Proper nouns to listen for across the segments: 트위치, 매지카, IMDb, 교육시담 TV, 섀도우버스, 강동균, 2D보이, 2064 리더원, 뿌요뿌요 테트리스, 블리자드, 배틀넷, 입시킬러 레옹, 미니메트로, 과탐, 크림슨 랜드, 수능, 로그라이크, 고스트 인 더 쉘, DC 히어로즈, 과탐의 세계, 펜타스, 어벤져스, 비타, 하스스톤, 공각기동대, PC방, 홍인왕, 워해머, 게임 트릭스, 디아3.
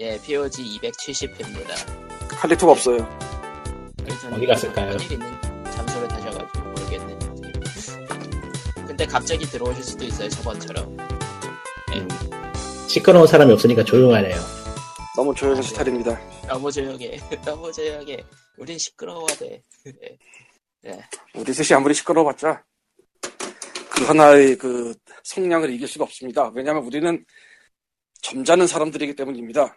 예, POG 270회입니다. 할 리트가 없어요. 어디 갔을까요? 잠수를 타셔가지고 모르겠네. 근데 갑자기 들어오실 수도 있어요, 저번처럼. 예. 시끄러운 사람이 없으니까 조용하네요. 너무 조용한 스타일입니다. 너무 조용해. 너무 조용해. 우린 시끄러워야 돼. 네. 우리 셋이 아무리 시끄러워봤자 그 하나의 그 성량을 이길 수가 없습니다. 왜냐하면 우리는 점잖은 사람들이기 때문입니다.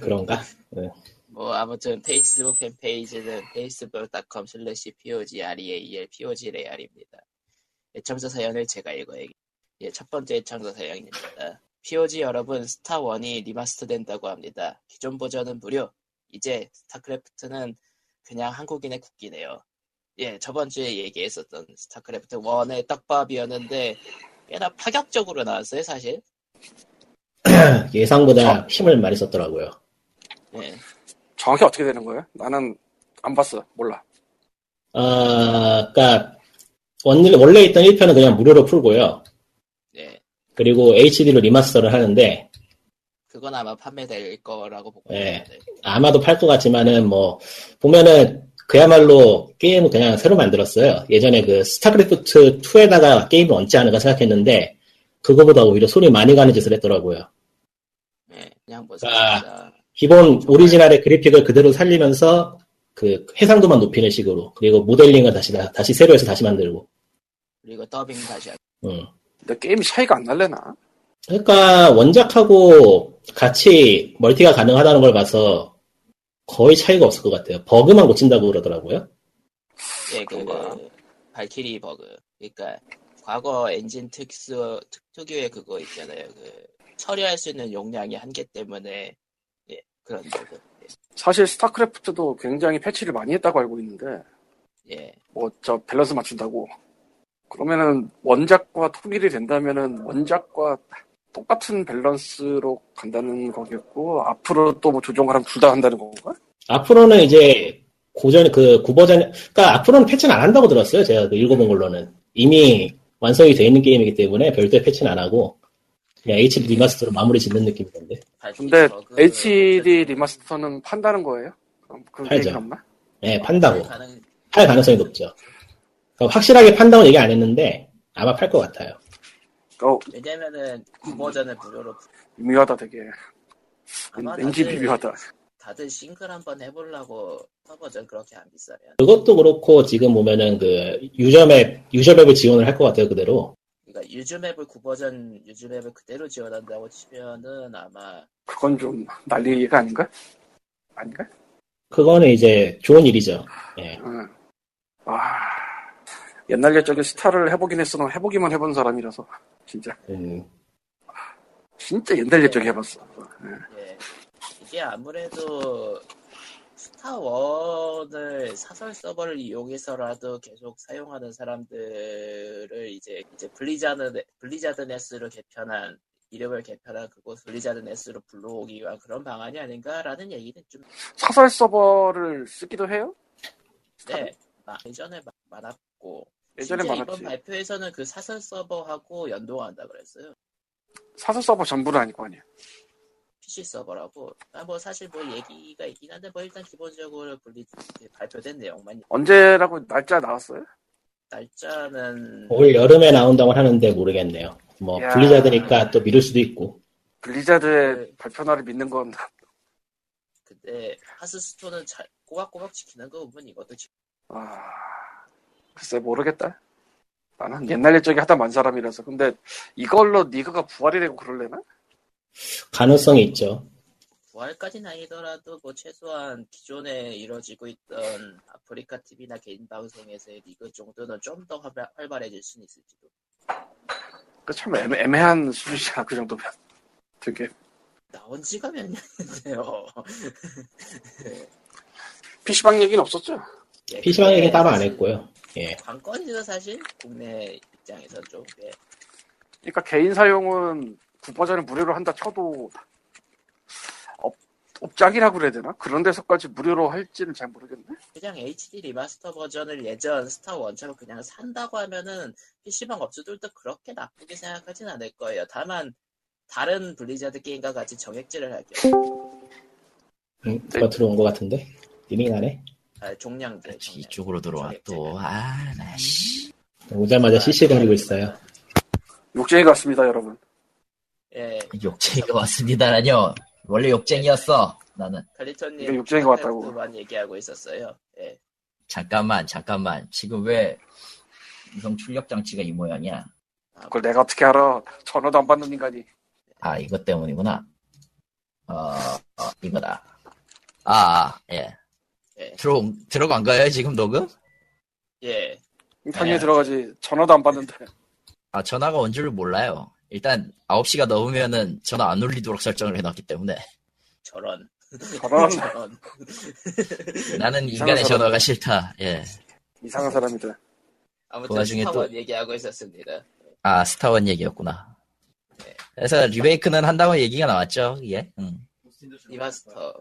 그런가? 네. 뭐 아무튼 페이스북 팬페이지는 facebook.com/POGREAL POGREAL입니다. 애청자 사연을 제가 읽어야겠. 예, 첫 번째 애청자 사연입니다. POG 여러분, 스타1이 리마스터 된다고 합니다. 기존 버전은 무료. 이제 스타크래프트는 그냥 한국인의 국기네요. 예, 저번 주에 얘기했었던 스타크래프트 1의 떡밥이었는데 꽤나 파격적으로 나왔어요, 사실. 예상보다 힘을 많이 썼더라고요. 예. 정확히 어떻게 되는 거예요? 나는 안 봤어, 몰라. 그러니까 원래 있던 1편은 그냥 무료로 풀고요. 예. 그리고 HD로 리마스터를 하는데. 그건 아마 판매될 거라고 보고 있는데. 예. 아마도 팔 것 같지만은 뭐 보면은. 그야말로 게임을 그냥 새로 만들었어요. 예전에 그 스타크래프트 2에다가 게임을 얹지 않을까 생각했는데 그거보다 오히려 손이 많이 가는 짓을 했더라고요. 네, 그냥 뭐 그러니까 기본 오리지널의 그래픽을 그대로 살리면서 그 해상도만 높이는 식으로, 그리고 모델링을 다시 새로 해서 다시 만들고, 그리고 더빙 다시 하고. 근데 게임이 차이가 안 날려나? 그러니까 원작하고 같이 멀티가 가능하다는 걸 봐서 거의 차이가 없을 것 같아요. 버그만 고친다고 그러더라고요. 예, 그 발키리 버그. 그러니까 과거 엔진 특유의 그거 있잖아요. 그 처리할 수 있는 용량이 한계 때문에, 예, 그런 버그. 예. 사실 스타크래프트도 굉장히 패치를 많이 했다고 알고 있는데, 예, 뭐 저 밸런스 맞춘다고. 그러면은 원작과 통일이 된다면은 원작과 똑같은 밸런스로 간다는 거겠고, 앞으로 또 뭐 조정하면 둘 다 한다는 건가? 앞으로는 이제 고전 그 구버전, 그러니까 앞으로는 패치는 안 한다고 들었어요. 제가 읽어본 걸로는 이미 완성이 돼 있는 게임이기 때문에 별도의 패치는 안 하고 그냥 HD 리마스터로 마무리 짓는 느낌인데. 근데 HD 리마스터는 판다는 거예요? 그런 얘기는 없나? 네, 판다고. 팔 가능성이 높죠. 그러니까 확실하게 판다고 얘기 안 했는데 아마 팔 것 같아요. 왜냐면은 구버전을 무료로 미묘하다, 되게. 왠지 미묘하다. 다들 싱글 한번 해보려고 서버전 그렇게 안 비싸면. 그것도 그렇고 지금 보면은 그 유저맵을 지원을 할 것 같아요, 그대로. 그러니까 유저맵을 구버전 유저맵을 그대로 지원한다고 치면은 아마 그건 좀 난리가 아닌가? 아닌가? 그거는 이제 좋은 일이죠. 예. 옛날 옛적에 스타를 해보긴 했으나 해보기만 해본 사람이라서 진짜. 진짜 옛날 옛적에 해봤어. 네. 이게 아무래도 스타원을 사설 서버를 이용해서라도 계속 사용하는 사람들을 이제 블리자드넷으로 개편한, 이름을 개편한 그곳 블리자드넷으로 불러오기 위한 그런 방안이 아닌가라는 얘기는 좀. 사설 서버를 쓰기도 해요? 스타는? 네, 예전에 많았고. 예전에 많았지. 이번 발표에서는 그 사설 서버하고 연동한다 그랬어요. 사설 서버 전부는 아니고, 아니야. PC 서버라고. 뭐 사실 뭐 얘기가 있긴 한데 뭐 일단 기본적으로 발표된 내용만. 언제라고 날짜 나왔어요? 날짜는 올 여름에 나온다고 하는데 모르겠네요. 뭐 야. 블리자드니까 또 미룰 수도 있고. 블리자드의 발표날을 믿는 건. 근데 하스스톤은 잘 꼬박꼬박 지키는 거 보면 이것도 지금. 글쎄 모르겠다. 나는 옛날 옛적에 하다 만 사람이라서. 근데 이걸로 니그가 부활이 되고 그럴래나? 가능성이 있죠. 부활까지는 아니더라도 뭐 최소한 기존에 이뤄지고 있던 아프리카 TV나 개인 방송에서의 니그 정도는 좀 더 활발해질 수는 있을지도. 그 참 애매한 수준이야, 그 정도면. 되게 나온 지가 몇 년인데요. PC방 얘기는 없었죠? 예, PC방 얘기는 따로 안 했고요. 예. 관건이죠, 사실. 국내 입장에서 좀. 예. 그러니까 개인 사용은 구버전을 무료로 한다 쳐도 업장이라고 그래야 되나? 그런 데서까지 무료로 할지는 잘 모르겠네. 그냥 HD 리마스터 버전을 예전 스타1처럼 그냥 산다고 하면은 PC방 업주들도 그렇게 나쁘게 생각하진 않을 거예요. 다만 다른 블리자드 게임과 같이 정액질을 하죠. 누가 들어온 것 같은데? 리밍하네? 아, 종량제. 이쪽으로 들어와 또. 아, 나씨. 오자마자 CC 거리고 있어요. 욕쟁이가 왔습니다, 여러분. 예. 욕쟁이가 왔습니다라뇨. 원래 욕쟁이였어, 나는. 갈리터님, 욕쟁이가 왔다고만 얘기하고 있었어요. 예. 잠깐만. 지금 왜 유성 출력 장치가 이 모양이야? 그걸 내가 어떻게 알아? 전화도 안 받는 인간이. 아, 이것 때문이구나. 이거다. 예. 예. 들어간 거예요, 지금 녹음? 예. 당연히 들어가지. 전화도 안 받는데. 아, 전화가 온 줄 몰라요. 일단 9시가 넘으면은 전화 안 울리도록 설정을 해놨기 때문에. 저런. 나는 인간의 전화가 싫다. 예. 이상한 사람이다. 아무튼 그 스타원 또... 얘기하고 있었습니다. 아, 스타원 얘기였구나. 네. 그래서 리메이크는 한다고 얘기가 나왔죠. 예. 리마스터.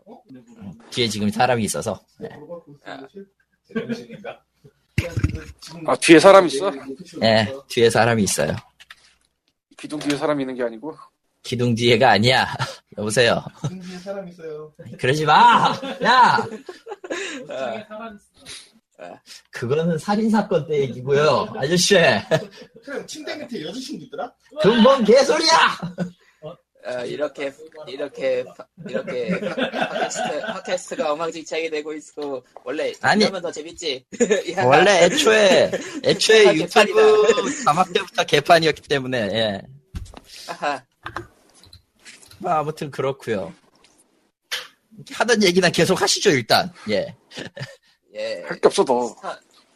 뒤에 지금 사람이 있어서. 네. 아, 뒤에 사람 있어? 네, 뒤에 사람이 있어요. 기둥 뒤에 사람이 있는 게 아니고? 기둥 뒤에가 아니야. 여보세요. 기둥 뒤에 사람 있어요. 그러지 마! 야! 그거는 살인사건 때 얘기고요, 아저씨. 그럼 침대 밑에 여주친구 있더라? 그건 뭔 개소리야! 이렇게 팟캐스트가 엉망진창이 되고 있고, 원래 이러면 더 재밌지. 원래 애초에 유튜브 자막 때부터 개판이었기 때문에. 예. 아무튼 그렇고요. 하던 얘기나 계속 하시죠 일단. 예. 예. 할 게 없어 더.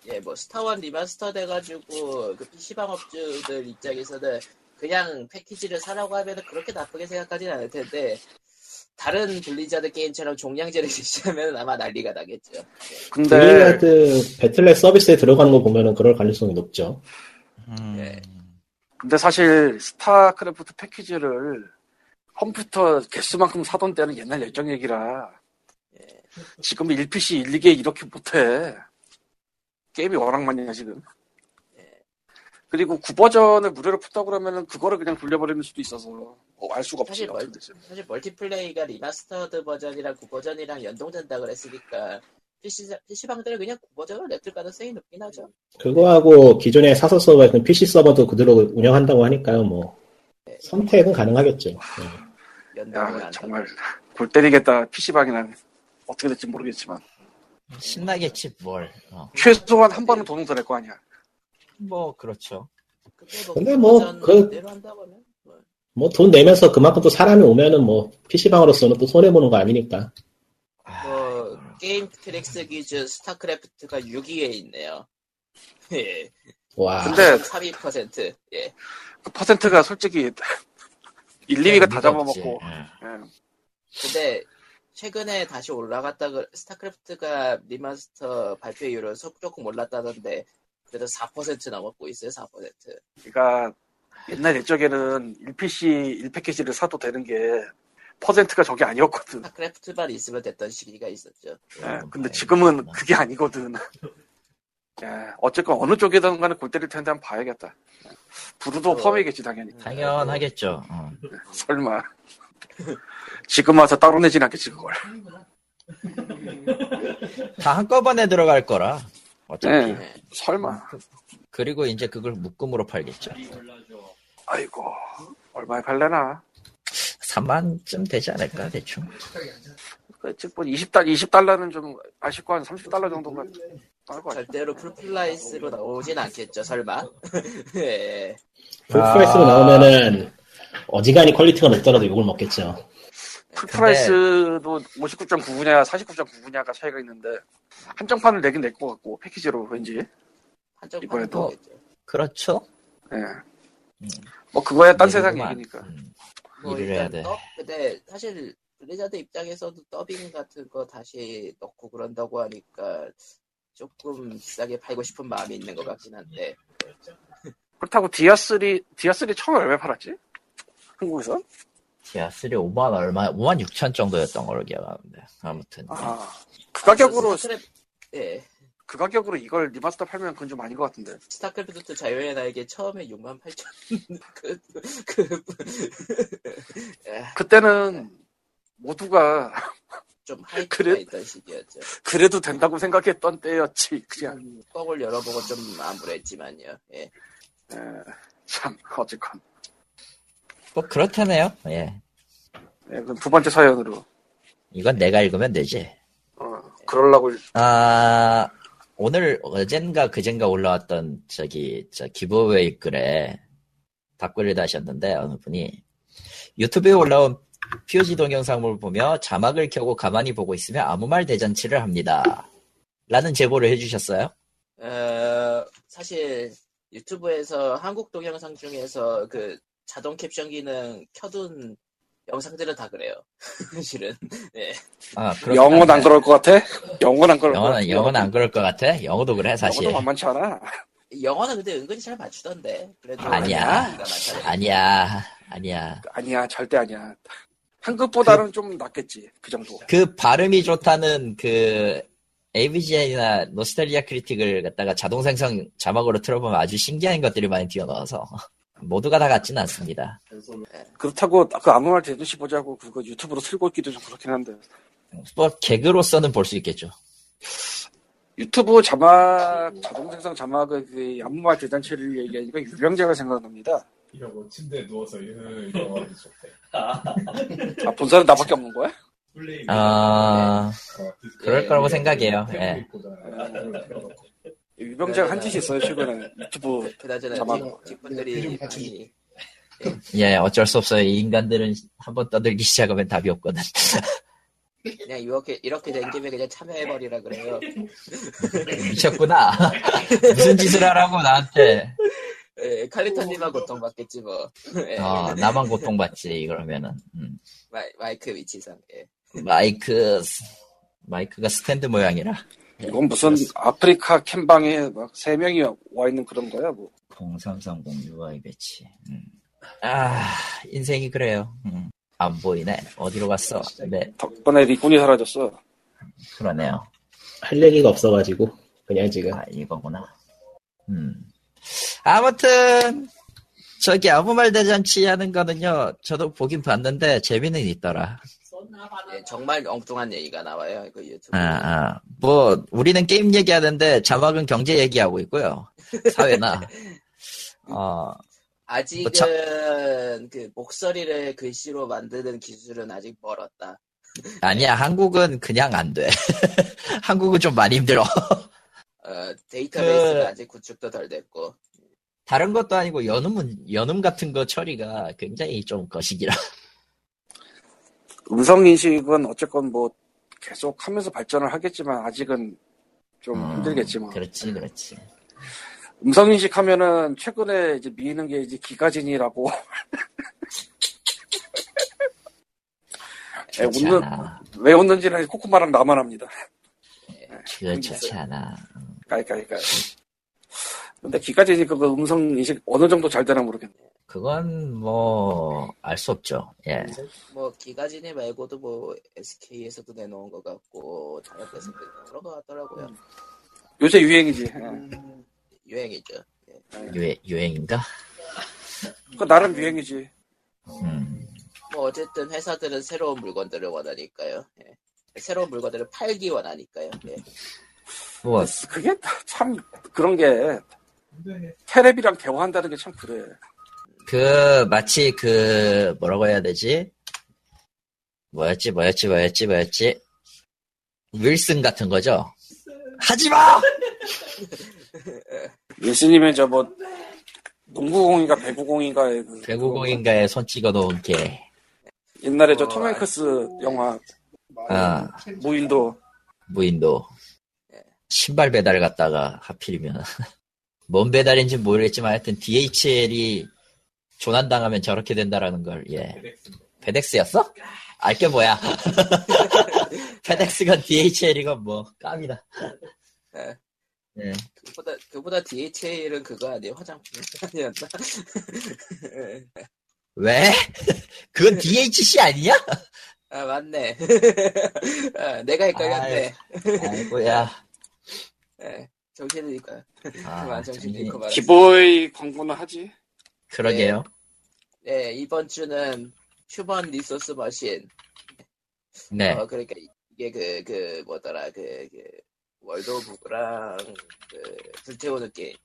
예, 뭐 스타원 리마스터 돼가지고 그 PC방 업주들 입장에서는. 그냥 패키지를 사라고 하면은 그렇게 나쁘게 생각하진 않을 텐데, 다른 블리자드 게임처럼 종량제를 제시하면 아마 난리가 나겠죠. 근데 블리자드 배틀넷 서비스에 들어가는 거 보면은 그럴 가능성이 높죠. 네. 근데 사실 스타크래프트 패키지를 컴퓨터 개수만큼 사던 때는 옛날 열정 얘기라. 예. 지금 1PC 1, 2개 이렇게 못해. 게임이 워낙 많이 해 지금. 그리고 9버전을 무료로 푼다고 그러면은 그거를 그냥 돌려버리는 수도 있어서 알 수가 없지. 사실 멀티플레이가 리마스터드 버전이랑 9버전이랑 연동된다 그랬으니까 PC방들은 그냥 9버전을 냅둘 가능성이 높긴 하죠. 그거하고 기존에 사서 서버였던 PC 서버도 그대로 운영한다고 하니까요. 뭐 네. 선택은 가능하겠죠. 네. 야, 정말 골 때리겠다. PC방이란 어떻게 될지 모르겠지만 신나겠지 뭘. 최소한 한 번은 돈을 더 낼 거 아니야. 뭐 그렇죠. 근데 뭐 돈 내면서 그만큼 또 사람이 오면은 뭐 PC방으로서는 또 손해 보는 거 아니니까. 뭐 게임 트릭스 기준 스타크래프트가 6위에 있네요. 예. 와. 근데 32%. 예. 그 퍼센트가 솔직히 1, 2위가 다 잡아먹고. 예. 근데 최근에 다시 올라갔다가 스타크래프트가 리마스터 발표 이후로 조금 올랐다던데. 그래도 4% 남았고 있어요, 4%. 그러니까 옛날 옛적에는 1PC 1패키지를 사도 되는 게 퍼센트가 저게 아니었거든. 스타크래프트만 있으면 됐던 시기가 있었죠. 예, 근데 지금은 그게 아니거든. 예, 어쨌건 어느 쪽이든 간에 골 때릴 텐데 한번 봐야겠다. 부르도 펌이겠지 당연히. 당연하겠죠. 설마 지금 와서 따로 내진 않겠지 그걸. 다 한꺼번에 들어갈 거라. 어차피. 네, 설마. 그리고 이제 그걸 묶음으로 팔겠죠. 아이고, 얼마에 팔려나? 3만쯤 되지 않을까, 대충. 즉, 뭐, 20달러는 좀 아쉽고 한 30달러 정도만. 절대로 풀플라이스로 나오진 않겠죠, 설마? 예. 풀플라이스로 나오면은 어지간히 퀄리티가 높더라도 욕을 먹겠죠. 풀프라이스도 59.99냐 49.99냐가 차이가 있는데 한정판을 내긴 낼 것 같고 패키지로 왠지 이번에도 그렇죠. 예. 네. 뭐 그거야 딴 세상 얘기니까. 뭐 일을 해야 돼. 근데 사실 블리자드 입장에서도 더빙 같은 거 다시 넣고 그런다고 하니까 조금 비싸게 팔고 싶은 마음이 있는 것 같긴 한데. 그렇다고 디아3 처음에 얼마 팔았지? 한국에서? 야, 3 5만 얼마, 5만 6천 정도였던 걸로 기억하는데 아무튼. 아, 그 가격으로 스타크래프트, 예. 그 가격으로 이걸 리마스터 팔면 그건 좀 아닌 것 같은데. 스타크래프트 자유의 나에게 처음에 68,000원 그때는 모두가 좀 하이크가 있던 시기였죠. 그래도 된다고 생각했던 때였지. 그냥 떡을 열어보고 좀 암울했지만요. 예. 참 어쨌건 뭐 그렇다네요. 예. 예, 그럼 두 번째 사연으로. 이건 내가 읽으면 되지. 그러려고. 아, 오늘, 어젠가, 그젠가 올라왔던, 저, 기브웨이 글에 답글을 다셨는데, 어느 분이. 유튜브에 올라온 POG 동영상을 보며 자막을 켜고 가만히 보고 있으면 아무 말 대잔치를 합니다. 라는 제보를 해주셨어요? 사실, 유튜브에서 한국 동영상 중에서 그 자동 캡션 기능 켜둔 영상들은 다 그래요. 사실은. 네. 아, 영어는 안 그럴 것 같아? 영어는 안 그럴 것 같아? 영어도 그래, 사실. 영어도 만만치 않아. 영어는 근데 은근히 잘 맞추던데. 그래도 아니야. 절대 아니야. 한국보다는 좀 낫겠지. 그 정도. 그 발음이 좋다는 그 AVGN이나 노스텔리아 크리틱을 갖다가 자동 생성 자막으로 틀어보면 아주 신기한 것들이 많이 튀어나와서. 모두가 다 같지는 않습니다. 그렇다고 그 아무 말 대잔치 보자고 그거 유튜브로 틀고 있기도 좀 그렇긴 한데. 뭐 개그로서는 볼 수 있겠죠. 유튜브 자막 자동 생성 자막의 그 아무 말 대잔치를 얘기하니까 유병재가 생각납니다. 이러고 침대에 누워서 이러고 좋대. 아, 본 사람 나밖에 없는 거야? 아, 그럴 거라고 생각해요. 예. 유병재가 한 짓이 있어요, 최근에. 유튜브 자막. 뒷분들이. 예, 어쩔 수 없어요. 이 인간들은 한번 떠들기 시작하면 답이 없거든. 그냥 이렇게 된 김에 그냥 참여해버리라 그래요. 미쳤구나. 무슨 짓을 하라고, 나한테. 예, 칼리터님만 고통받겠지, 뭐. 나만 고통받지, 그러면은. 마이크 위치상, 예. 마이크가 스탠드 모양이라. 이건 무슨 아프리카 캠방에 막 3명이 와 있는 그런 거야, 뭐. 0330 UI 배치. 아, 인생이 그래요. 안 보이네. 어디로 갔어? 네. 덕분에 리꾼이 사라졌어. 그러네요. 할 얘기가 없어가지고, 그냥 지금. 아, 이거구나. 아무튼, 저기 아무 말 대잔치 하는 거는요, 저도 보긴 봤는데, 재미는 있더라. 예, 정말 엉뚱한 얘기가 나와요, 이거 유튜브. 뭐 우리는 게임 얘기하는데 자막은 경제 얘기하고 있고요, 사회나. 아직은 뭐 그 목소리를 글씨로 만드는 기술은 아직 멀었다. 아니야, 한국은 그냥 안 돼. 한국은 좀 많이 힘들어. 데이터베이스가 아직 구축도 덜 됐고. 다른 것도 아니고 연음 같은 거 처리가 굉장히 좀 거시기라. 음성인식은 어쨌건 뭐 계속 하면서 발전을 하겠지만 아직은 좀 힘들겠지만. 그렇지. 음성인식 하면은 최근에 이제 미는 게 이제 기가진이라고. 왜 웃는지는 코코마랑 나만 합니다. 그렇지 않아. 까이까이까이. 근데 기가진이 그거 음성인식 어느 정도 잘 되나 모르겠네. 그건 뭐 알 수 없죠. 예. 뭐 기가진이 말고도 뭐 SK에서도 내놓은 것 같고 다른 데서도 그런 것 같더라고요. 요새 유행이지. 유행이죠. 예. 유행인가? 그 나름 유행이지. 뭐 어쨌든 회사들은 새로운 물건들을 원하니까요. 예. 새로운 물건들을 팔기 원하니까요. 예. 뭐 그게 참 그런 게 테레비랑 대화한다는 게 참 그래. 그 마치 그 뭐라고 해야 되지? 뭐였지? 윌슨 같은 거죠? 하지 마! 윌슨이면 저 뭐 농구공인가 배구공인가에 손 찍어놓은 게 옛날에 저 톰 행크스 영화 무인도 신발 배달 갔다가 하필이면 뭔 배달인지 모르겠지만 하여튼 DHL이 조난당하면 저렇게 된다라는 걸, 예. 페덱스였어? 알게 뭐야. 페덱스건 DHL이건 뭐, 깜이다. 예. 그보다 DHL은 그거 아니에요? 화장품 아니었나? 왜? 그건 DHC 아니냐? 아, 맞네. 내가 헷갈렸네. 아이고야. 네, 정신이니까요. 아, 정신이 디보이 광고는 하지. 그러게요. 네, 네, 이번 주는 휴먼 리소스 머신. 네. 그러니까 이게 뭐더라 월드 오브 북랑 불태우는 게임.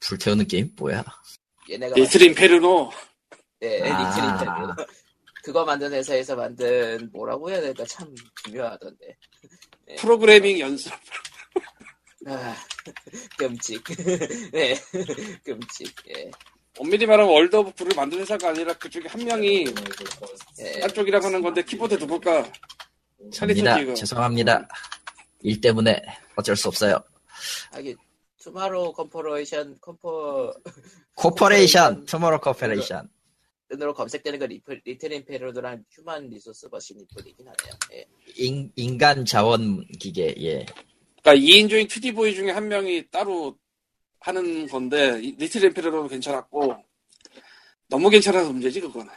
불태우는 게임 뭐야? 얘네가 리틀 인페르노. 네, 리틀 인페르노. 그거 만든 회사에서 만든 뭐라고 해야 될까 참 중요하던데. 네. 프로그래밍 연습. 아, 끔찍. 네, 끔찍. 예. 엄밀히 말하면 월드 오브 불을 만든 회사가 아니라 그쪽에 한 명이 한쪽이라고 하는 건데 키보드 누굴까? 찰리입니다. 죄송합니다. 일 때문에 어쩔 수 없어요. 하긴 투모로 코퍼레이션 투모로 코퍼레이션. 눈으로 검색되는 건 리틀 임페리얼이랑 휴먼 리소스 머신 리플이긴 하네요. 예. 인간 자원 기계. 예. 그러니까 2인조인 2D보이 중에 한 명이 따로 하는 건데 리틀 임페리얼은 괜찮았고 너무 괜찮아서 문제지 그건.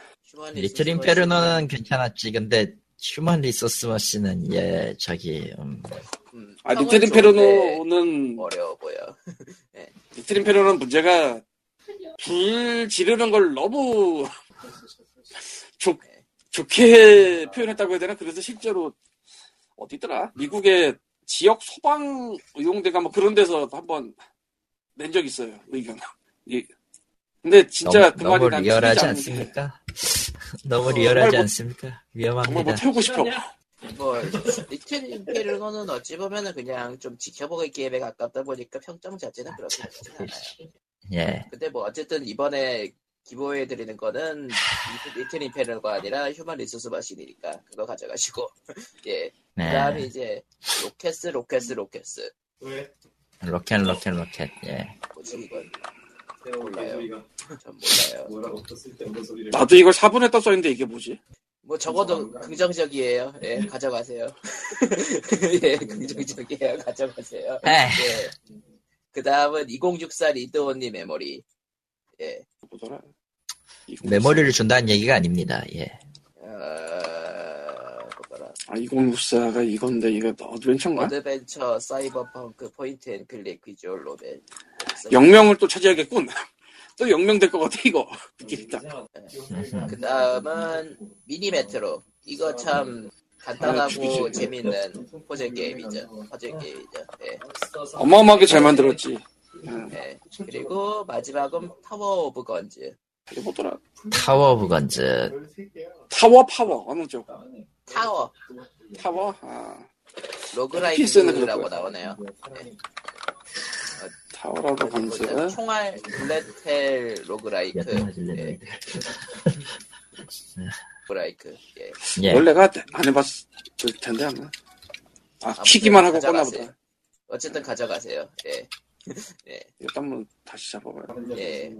리틀 임페리얼은 괜찮았지. 근데 휴먼 리소스 머신은 예 저기 아 리틀 임페리얼은 어려워 보여. 네. 리틀 임페리얼은 문제가 불 지르는 걸 너무 좋게 표현했다고 해야 되나? 그래서 실제로 어디더라? 미국의 지역 소방 의용대가 뭐 그런 데서 한번 낸 적 있어요. 의견. 근데 진짜 그 말이 난 리얼하지 않습니까? 너무 리얼하지 않습니까? 위험합니다. 정말 뭐 태우고 싶어. 뭐 리틀 임페리얼은 어찌 보면은 그냥 좀 지켜보기 게임에 가깝다 보니까 평점 자체는 그렇게 좋지 않아요. 예. 근데 뭐 어쨌든 이번에 기부해 드리는 거는 리틀 임페리얼가 아니라 휴먼 리소스 머신이니까 그거 가져가시고. 예. 네. 그다음에 이제 로켓스. 왜? 로켓. 예. 뭐지 이건? 몰라요. 전 몰라요. 나도 이걸 4분에 떴어 있는데 이게 뭐지? 뭐 적어도 긍정적이에요. 예, 가져가세요. 예, 긍정적이에요. 가져가세요. 예. 그 다음은 2064 리더원님 메모리. 예. 뭐더라? 메모리를 준다는 얘기가 아닙니다. 예. 아 2064가 이건데 이거 어드벤처인가? 어드벤처 사이버펑크 포인트 앤 클릭 비주얼 로맨. 영명을 또 차지하겠군. 또 영명 될 것 같아 이거. 그 다음은 미니메트로. 이거 참. 간단하고 재미있는 퍼즐 게임이죠. 네. 어마어마하게 잘 만들었지. 네. 그리고 마지막은 타워 오브 건즈. 이게 뭐더라? 타워 오브 건즈. 타워 파워 어느 쪽? 타워. 아. 로그라이크라고 나오네요. 네. 타워라고 건즈. 총알 블랙텔 로그라이크. 네. 브라이크. 예. 원래가 안 해봤을 텐데 아마. 아 키기만 하고 끝나보다. 어쨌든 가져가세요. 예. 예. 일단 한번 다시 잡아봐요. 예.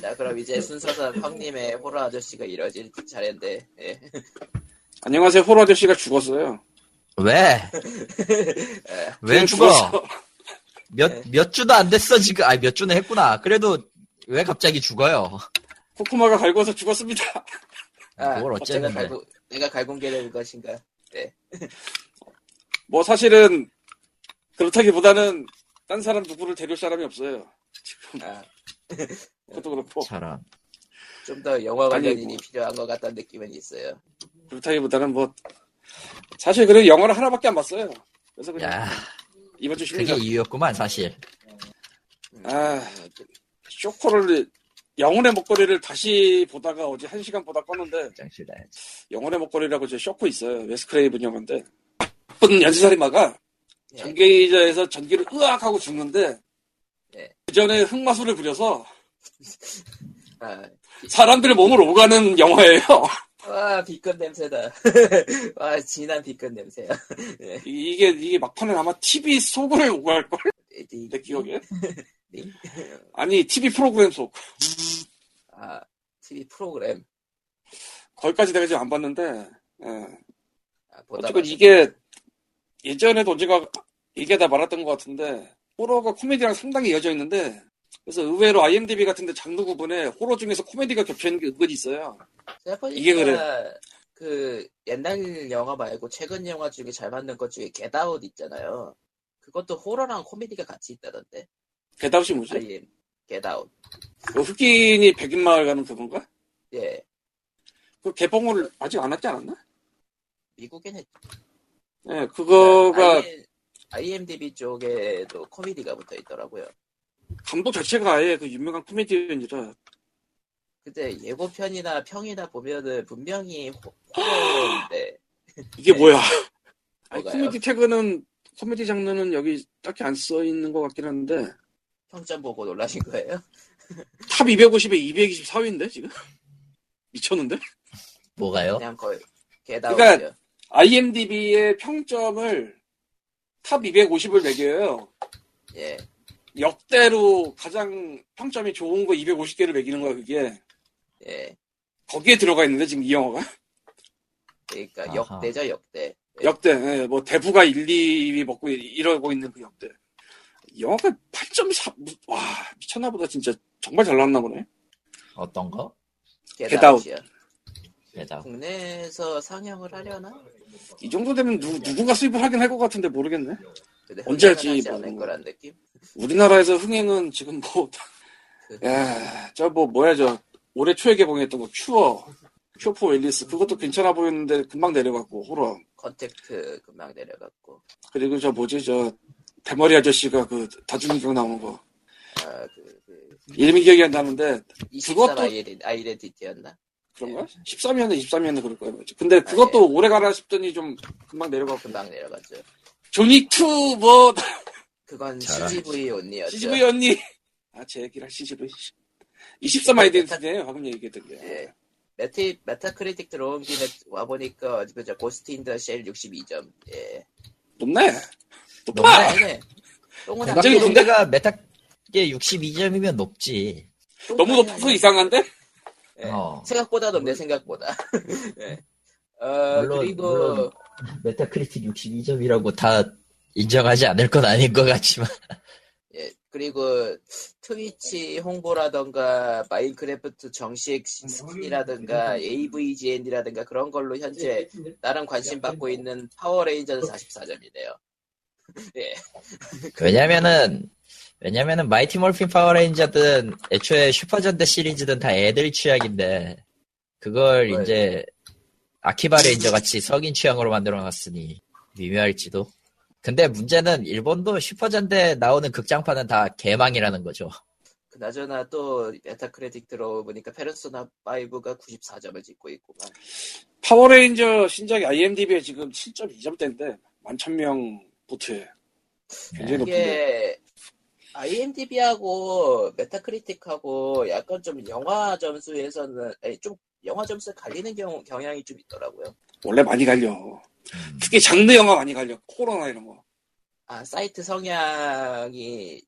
자 그럼 이제 순서선 형님의 호러 아저씨가 이뤄질 차례인데. 예. 안녕하세요. 호러 아저씨가 죽었어요. 왜? 왜 죽었어? 몇 주도 안 됐어 지금. 아 몇 주는 했구나. 그래도 왜 갑자기 죽어요? 코코마가 갈고서 죽었습니다. 아, 뭘 어쨌든 내가 갈군 게 될 것인가? 네. 뭐 사실은 그렇다기보다는 딴 사람 누구를 데려올 사람이 없어요. 지금. 아. 그것도 그렇고. 사람. 좀 더 영화관 연인이 뭐, 필요한 것 같다는 느낌은 있어요. 그렇다기보다는 뭐 사실 그래도 영화를 하나밖에 안 봤어요. 그래서 그냥 야, 이번 주 그게 이유였구만 사실. 아 쇼코를 영혼의 목걸이를 다시 보다가 어제 1시간 보다 껐는데 영혼의 목걸이라고 제 쇼코 있어요. 웨스 크레이브 영화인데 나쁜 연쇄살인마가 전기의자에서 전기를 으악 하고 죽는데 그 전에 흑마술을 부려서 사람들의 몸으로 오가는 영화예요. 와 비건 냄새다. 와 진한 비건 냄새야. 네. 이게 막판에 아마 TV 속을 오갈걸? 내 기억에? 아니 TV 프로그램 속. 아 TV 프로그램. 거기까지 내가 지금 안 봤는데. 예. 아, 어쨌건 이게 예전에도 언제가 얘기하다 말았던 것 같은데 호러가 코미디랑 상당히 이어져 있는데 그래서 의외로 IMDb 같은데 장르 구분에 호러 중에서 코미디가 겹쳐 있는 게 은근히 있어요. 이게 그래. 그 옛날 영화 말고 최근 영화 중에 잘 만든 것 중에 겟아웃 있잖아요. 그것도 호러랑 코미디가 같이 있다던데. 겟아웃이 뭐지? 아니, 겟아웃. 흑인이 백인마을 가는 그건가? 예. 그 개봉을 아직 안 했지 않았나? 미국엔 했죠. 네, 그거가 IMDb 쪽에도 코미디가 붙어 있더라고요. 감독 자체가 아예 그 유명한 코미디언이라. 근데 예고편이나 평이나 보면은 분명히 호러인데 이게 네. 뭐야? 아니, 코미디 태그는 코미디 장르는 여기 딱히 안 써 있는 것 같긴 한데. 평점 보고 놀라신 거예요? 탑 250에 224위인데 지금? 미쳤는데? 뭐가요? 그냥 거의 그러니까 IMDb의 평점을 탑 250을 매겨요. 예. 역대로 가장 평점이 좋은 거 250개를 매기는 거야 그게. 예. 거기에 들어가 있는데 지금 이 영화가. 그러니까 아하. 역대죠 역대. 역대. 예. 뭐 대부가 1, 2위 먹고 이러고 있는 그 역대. 영화가 8.4. 와 미쳤나 보다 진짜. 정말 잘 나왔나 보네. 어떤 거? 겟아웃. 국내에서 상영을 하려나? 이 정도 되면 누군가 수입을 하긴 할 것 같은데 모르겠네. 언제 할지 모르는 거란 느낌? 우리나라에서 흥행은 지금 뭐, 야, 저 뭐야 저 올해 초에 개봉했던 거 큐어4 앨리스 그것도 괜찮아 보였는데 금방 내려갔고 호러. 컨택트 금방 내려갔고. 그리고 저 뭐지 저 대머리 아저씨가 그 다중이격 나오는 거. 아, 이름이 기억이 안 나는데. 그것도 아이덴티티였나? 그런가? 네. 13위였나 그럴 거예요. 근데 그것도 네. 오래 가라 싶더니 좀 금방 내려가고. 금방 내려갔죠. 조니2 뭐. 그건 CGV 언니였죠. CGV 언니. 아, 제 얘기를 CGV. 23 아이덴티티네요. 방금 얘기했던 게. 네. 메타크리틱 들어온 김에 와보니까 그저 고스트 인 더 쉘 62점. 예. 높네. 높네. 갑자기 높네가 메타게 62점이면 높지. 너무 높아서 이상한데? 네. 생각보다 높네 생각보다. 네. 물론 메타크리틱 62점이라고 다 인정하지 않을 건 아닌 것 같지만. 예. 그리고 트위치 홍보라던가 마인크래프트 정식 스킨이라던가 AVGN이라던가 그런 걸로 현재 나름 관심 받고 있는 파워레인저는 44점이네요. 예. 왜냐면은 마이티 몰핀 파워레인저든 애초에 슈퍼전대 시리즈든 다 애들 취향인데 그걸 네. 이제 아키바 레인저같이 성인 취향으로 만들어놨으니 미묘할지도. 근데 문제는 일본도 슈퍼전대 나오는 극장판은 다 개망이라는 거죠. 그나저나 또 메타크리틱 들어보니까 페르소나 5가 94점을 찍고 있고만. 파워레인저 신작이 IMDb에 지금 7.2점대인데 11,000명 보트에 굉장히 높은데. IMDb하고 메타크리틱하고 약간 좀 영화 점수에서는 아니 좀 영화 점수 갈리는 경향이 좀 있더라고요. 원래 많이 갈려. 특히 장르 영화 많이 갈려. 코로나 이런 거. 아 사이트 성향이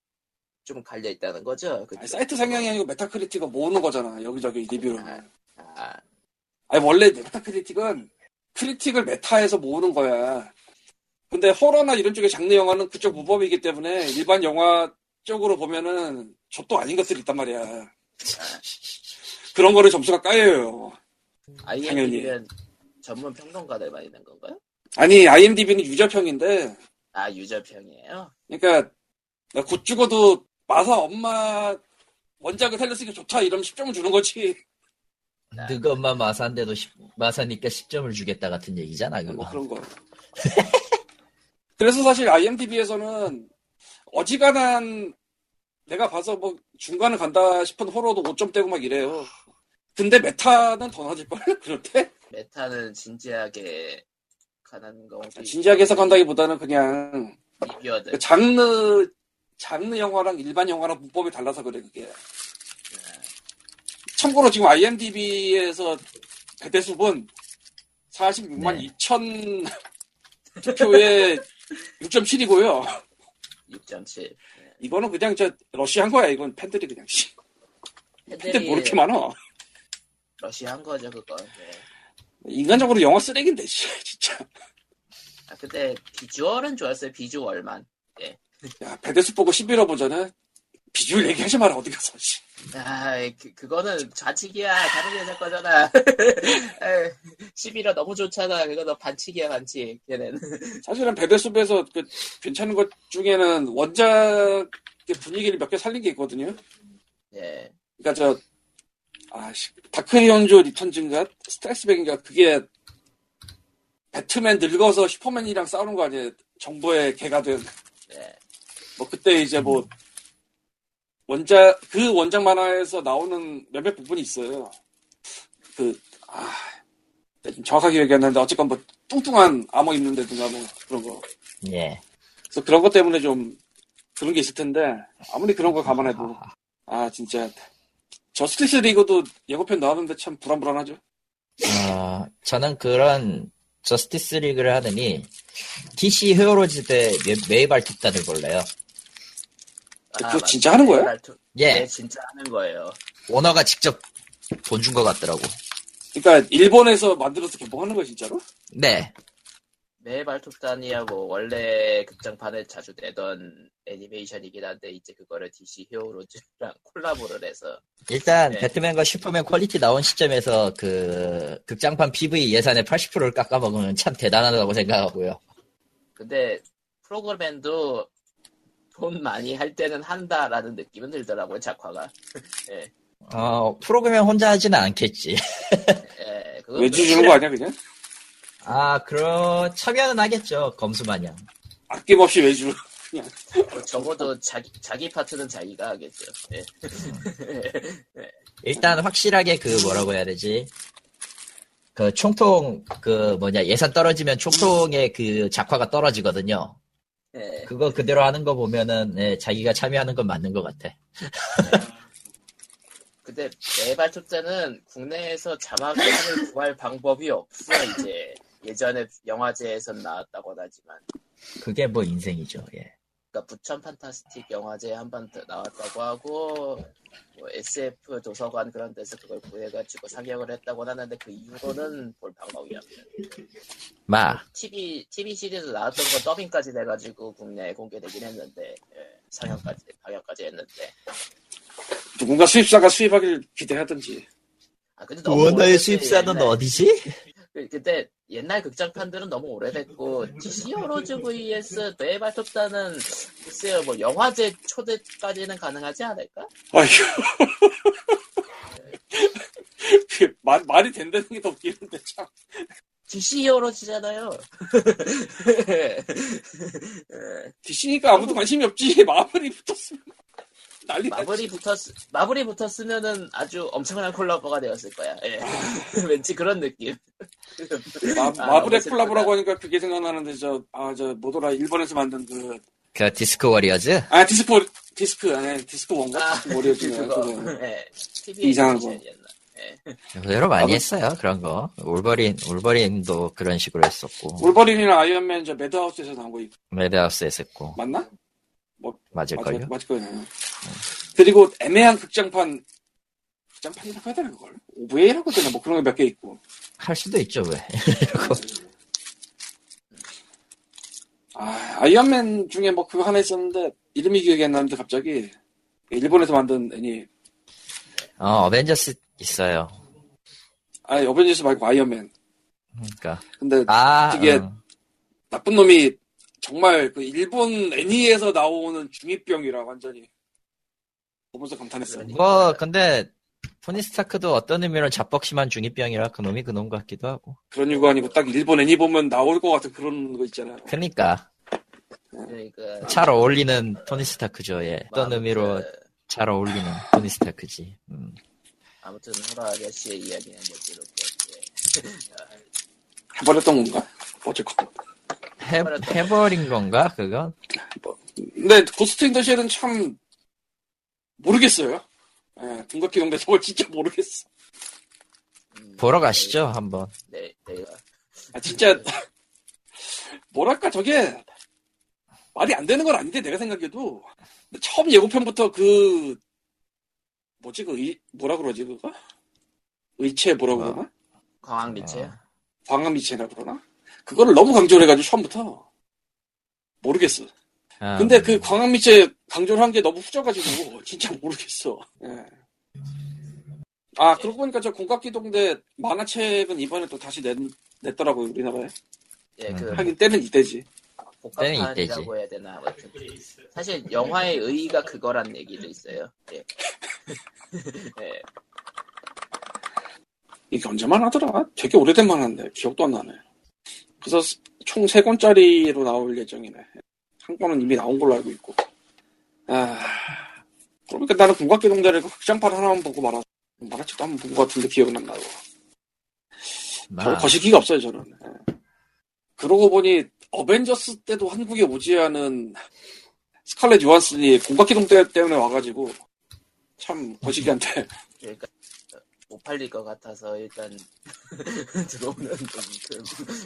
좀 갈려 있다는 거죠? 아니, 사이트 성향이 아니고 메타크리틱은 모으는 거잖아. 여기저기 리뷰를. 아니 원래 메타크리틱은 크리틱을 메타에서 모으는 거야. 근데 호러나 이런 쪽의 장르 영화는 그쪽 무법이기 때문에 일반 영화 쪽으로 보면은 저도 아닌 것들이 있단 말이야. 그런 거를 점수가 까여요. IMDb는 전문 평론가들 많이 낸 건가요? 아니 IMDb는 유저평인데. 아 유저평이에요? 그러니까 나 곧 죽어도 마사 엄마 원작을 살렸으니까 좋다 이러면 10점을 주는 거지. 너가 엄마 마사인데도 마사니까 10점을 주겠다 같은 얘기잖아 그거. 뭐 그런 거. 그래서 사실 IMDb에서는 어지간한 내가 봐서 뭐 중간을 간다 싶은 호러도 5점대고 막 이래요. 근데 메타는 더 나아질걸? 그럴 때? 메타는 진지하게 가는 거. 진지하게 해석한다기보다는 그냥 그 장르 영화랑 일반 영화랑 문법이 달라서 그래 그게. 참고로 지금 IMDb에서 배대숲은 46만 네. 2천 투표에 6.7이고요. 6.7. 네. 이거는 그냥 저 러시한 거야. 이건 팬들이 그냥 씨. 팬들 뭐 이렇게 많아. 러시한 거죠 그거. 네. 인간적으로 영화 쓰레기인데 씨 진짜. 아 근데 비주얼은 좋았어요. 비주얼만. 네. 야 배대숲 보고 11화 보잖아. 비주얼 얘기하지 마라, 어디 가서. 그거는 좌측이야. 다른 회사 거잖아. 11화 너무 좋잖아. 그거 너 반칙이야, 반칙. 걔는. 사실은 베데숲에서 그 괜찮은 것 중에는 원작의 분위기를 몇 개 살린 게 있거든요. 예. 그러니까 다크리온조 리턴즈인가? 스트라이크백인가? 그게 배트맨 늙어서 슈퍼맨이랑 싸우는 거 아니에요? 정보의 개가 된. 예. 뭐 그때 이제 뭐 원작 만화에서 나오는 몇몇 부분이 있어요. 정확하게 얘기 안 하는데 어쨌건 뭐 뚱뚱한 암호 입는데든가 뭐 그런 거. 예. 그래서 그런 것 때문에 좀 그런 게 있을 텐데 아무리 그런 거 감안해도 진짜 저스티스 리그도 예고편 나왔는데 참 불안불안하죠. 저는 그런 저스티스 리그를 하느니 DC 히어로즈 대 메이발 뒷단을 볼래요. 그거 진짜 하는 거예요? 예. 네, 진짜 하는 거예요. 워너가 직접 돈 준 것 같더라고. 그러니까 일본에서 만들어서 개봉하는 거야 진짜로? 네. 메발톱단이하고 원래 극장판을 자주 내던 애니메이션이긴 한데 이제 그거를 DC 히어로즈랑 콜라보를 해서 일단 네. 배트맨과 슈퍼맨 퀄리티 나온 시점에서 그 극장판 PV 예산의 80%를 깎아먹으면 참 대단하다고 생각하고요. 근데 프로그램도 돈 많이 할 때는 한다라는 느낌은 들더라고요, 작화가. 네. 프로그램 혼자 하지는 않겠지. 네, 외주 주는 거 아니야, 그냥? 참여는 하겠죠, 검수마냥. 아낌없이 외주. 적어도 자기 파트는 자기가 하겠죠. 네. 네. 일단 확실하게 뭐라고 해야 되지? 총통, 예산 떨어지면 총통의 작화가 떨어지거든요. 네. 그거 그대로 하는 거 보면은 네, 자기가 참여하는 건 맞는 것 같아. 근데 매발톱자는 국내에서 자막을 구할 방법이 없어 이제. 예전에 영화제에선 나왔다고는 하지만 그게 뭐 인생이죠. 예. 그러니까 부천 판타스틱 영화제에 한번 나왔다고 하고 뭐 SF 도서관 그런 데서 그걸 구해가지고 상영을 했다고 하는데 그 이후로는 볼 방법이 없어요. TV 시리즈 나왔던 거 더빙까지 돼가지고 국내에 공개되긴 했는데 예, 방영까지 했는데 누군가 수입사가 수입하길 기대하든지. 근데 너무 원어의 수입사는 어디지? 그때 옛날 극장판들은 너무 오래됐고 DC 히어로즈 vs 메발톱단은 글쎄요 뭐 영화제 초대까지는 가능하지 않을까? 네. 말이 된다는 게 더 웃기는데 참. DC 히어로즈잖아요. DC니까 아무도 관심이 없지. 마블이 붙었으면 난리 났지. 마블이 붙었으면은 아주 엄청난 콜라보가 되었을 거야. 예. 왠지 그런 느낌. 마블의 콜라보라고 하니까 그게 생각나는데 뭐더라 일본에서 만든 디스크 워리어즈? 디스크 원가? 워리어즈 그거. 예. 이상한 거. 여러 많이 했어요 그런 거. 울버린도 그런 식으로 했었고. 울버린이나 아이언맨 매드하우스에서 나온 거. 매드하우스에서 했고. 맞나? 뭐 맞을걸요? 맞을걸요. 그리고 애매한 극장판이라고 해야 되나 그걸? OVA라고 되나 뭐 그런 거 몇 개 있고. 할 수도 있죠 왜? 아이언맨 중에 뭐 그거 하나 있었는데 이름이 기억이 안 나는데 갑자기 일본에서 만든 애니. 어벤져스 있어요. 어벤져스 말고 아이언맨. 그러니까. 근데 이게 나쁜 놈이 정말 일본 애니에서 나오는 중이병이라 완전히 보면서 감탄했어요. 근데 토니 스타크도 어떤 의미로 잡벅심한 중이병이라 그놈이 그놈 같기도 하고. 그런 이유가 아니고 딱 일본 애니 보면 나올 것 같은 그런 거 있잖아요. 그러니까. 잘 어울리는 토니 스타크죠. 예. 어떤 의미로 잘 어울리는 토니 스타크지. 아무튼 호라 아저씨의 이야기는 이렇게 해버렸던 건가? 어쨌건 해버린 건가 그건? 근데 고스트 인 더 쉘은 참 모르겠어요. 등극기 경대 저걸 진짜 모르겠어. 보러 가시죠 한번. 네, 내가. 진짜 뭐랄까 저게 말이 안 되는 건 아닌데 내가 생각해도 처음 예고편부터 뭐라 그러지 그거? 의체 뭐라고 그러나? 광학 미체라고 그러나? 그거를 너무 강조를 해가지고 처음부터 모르겠어. 아, 근데 그 광학 미체 강조를 한 게 너무 후져가지고 진짜 모르겠어. 예. 아, 그러고 보니까 저 공각기동대 만화책은 이번에 또 다시 냈더라고요, 우리나라에. 예, 그 하긴 때는 이때지. 때는 이때지. 해야 되나, 아무튼. 사실 영화의 의의가 그거란 얘기도 있어요. 예. 예. 이게 언제만 하더라? 되게 오래된 만화인데 기억도 안 나네. 그래서 총 3권짜리로 나올 예정이네. 한 권은 이미 나온 걸로 알고 있고. 아, 그러니까 나는 공각기동대를 극장판 하나만 보고 말았어. 만화책도 한번 본 것 같은데 기억은 안 나고. 별로 거시기가 없어요, 저는. 예. 그러고 보니 어벤져스 때도 한국에 오지 않은 스칼렛 요한슨이 공각기동대 때문에 와가지고 참 거시기한데. 그러니까 못 팔릴 것 같아서 일단 들어오는 건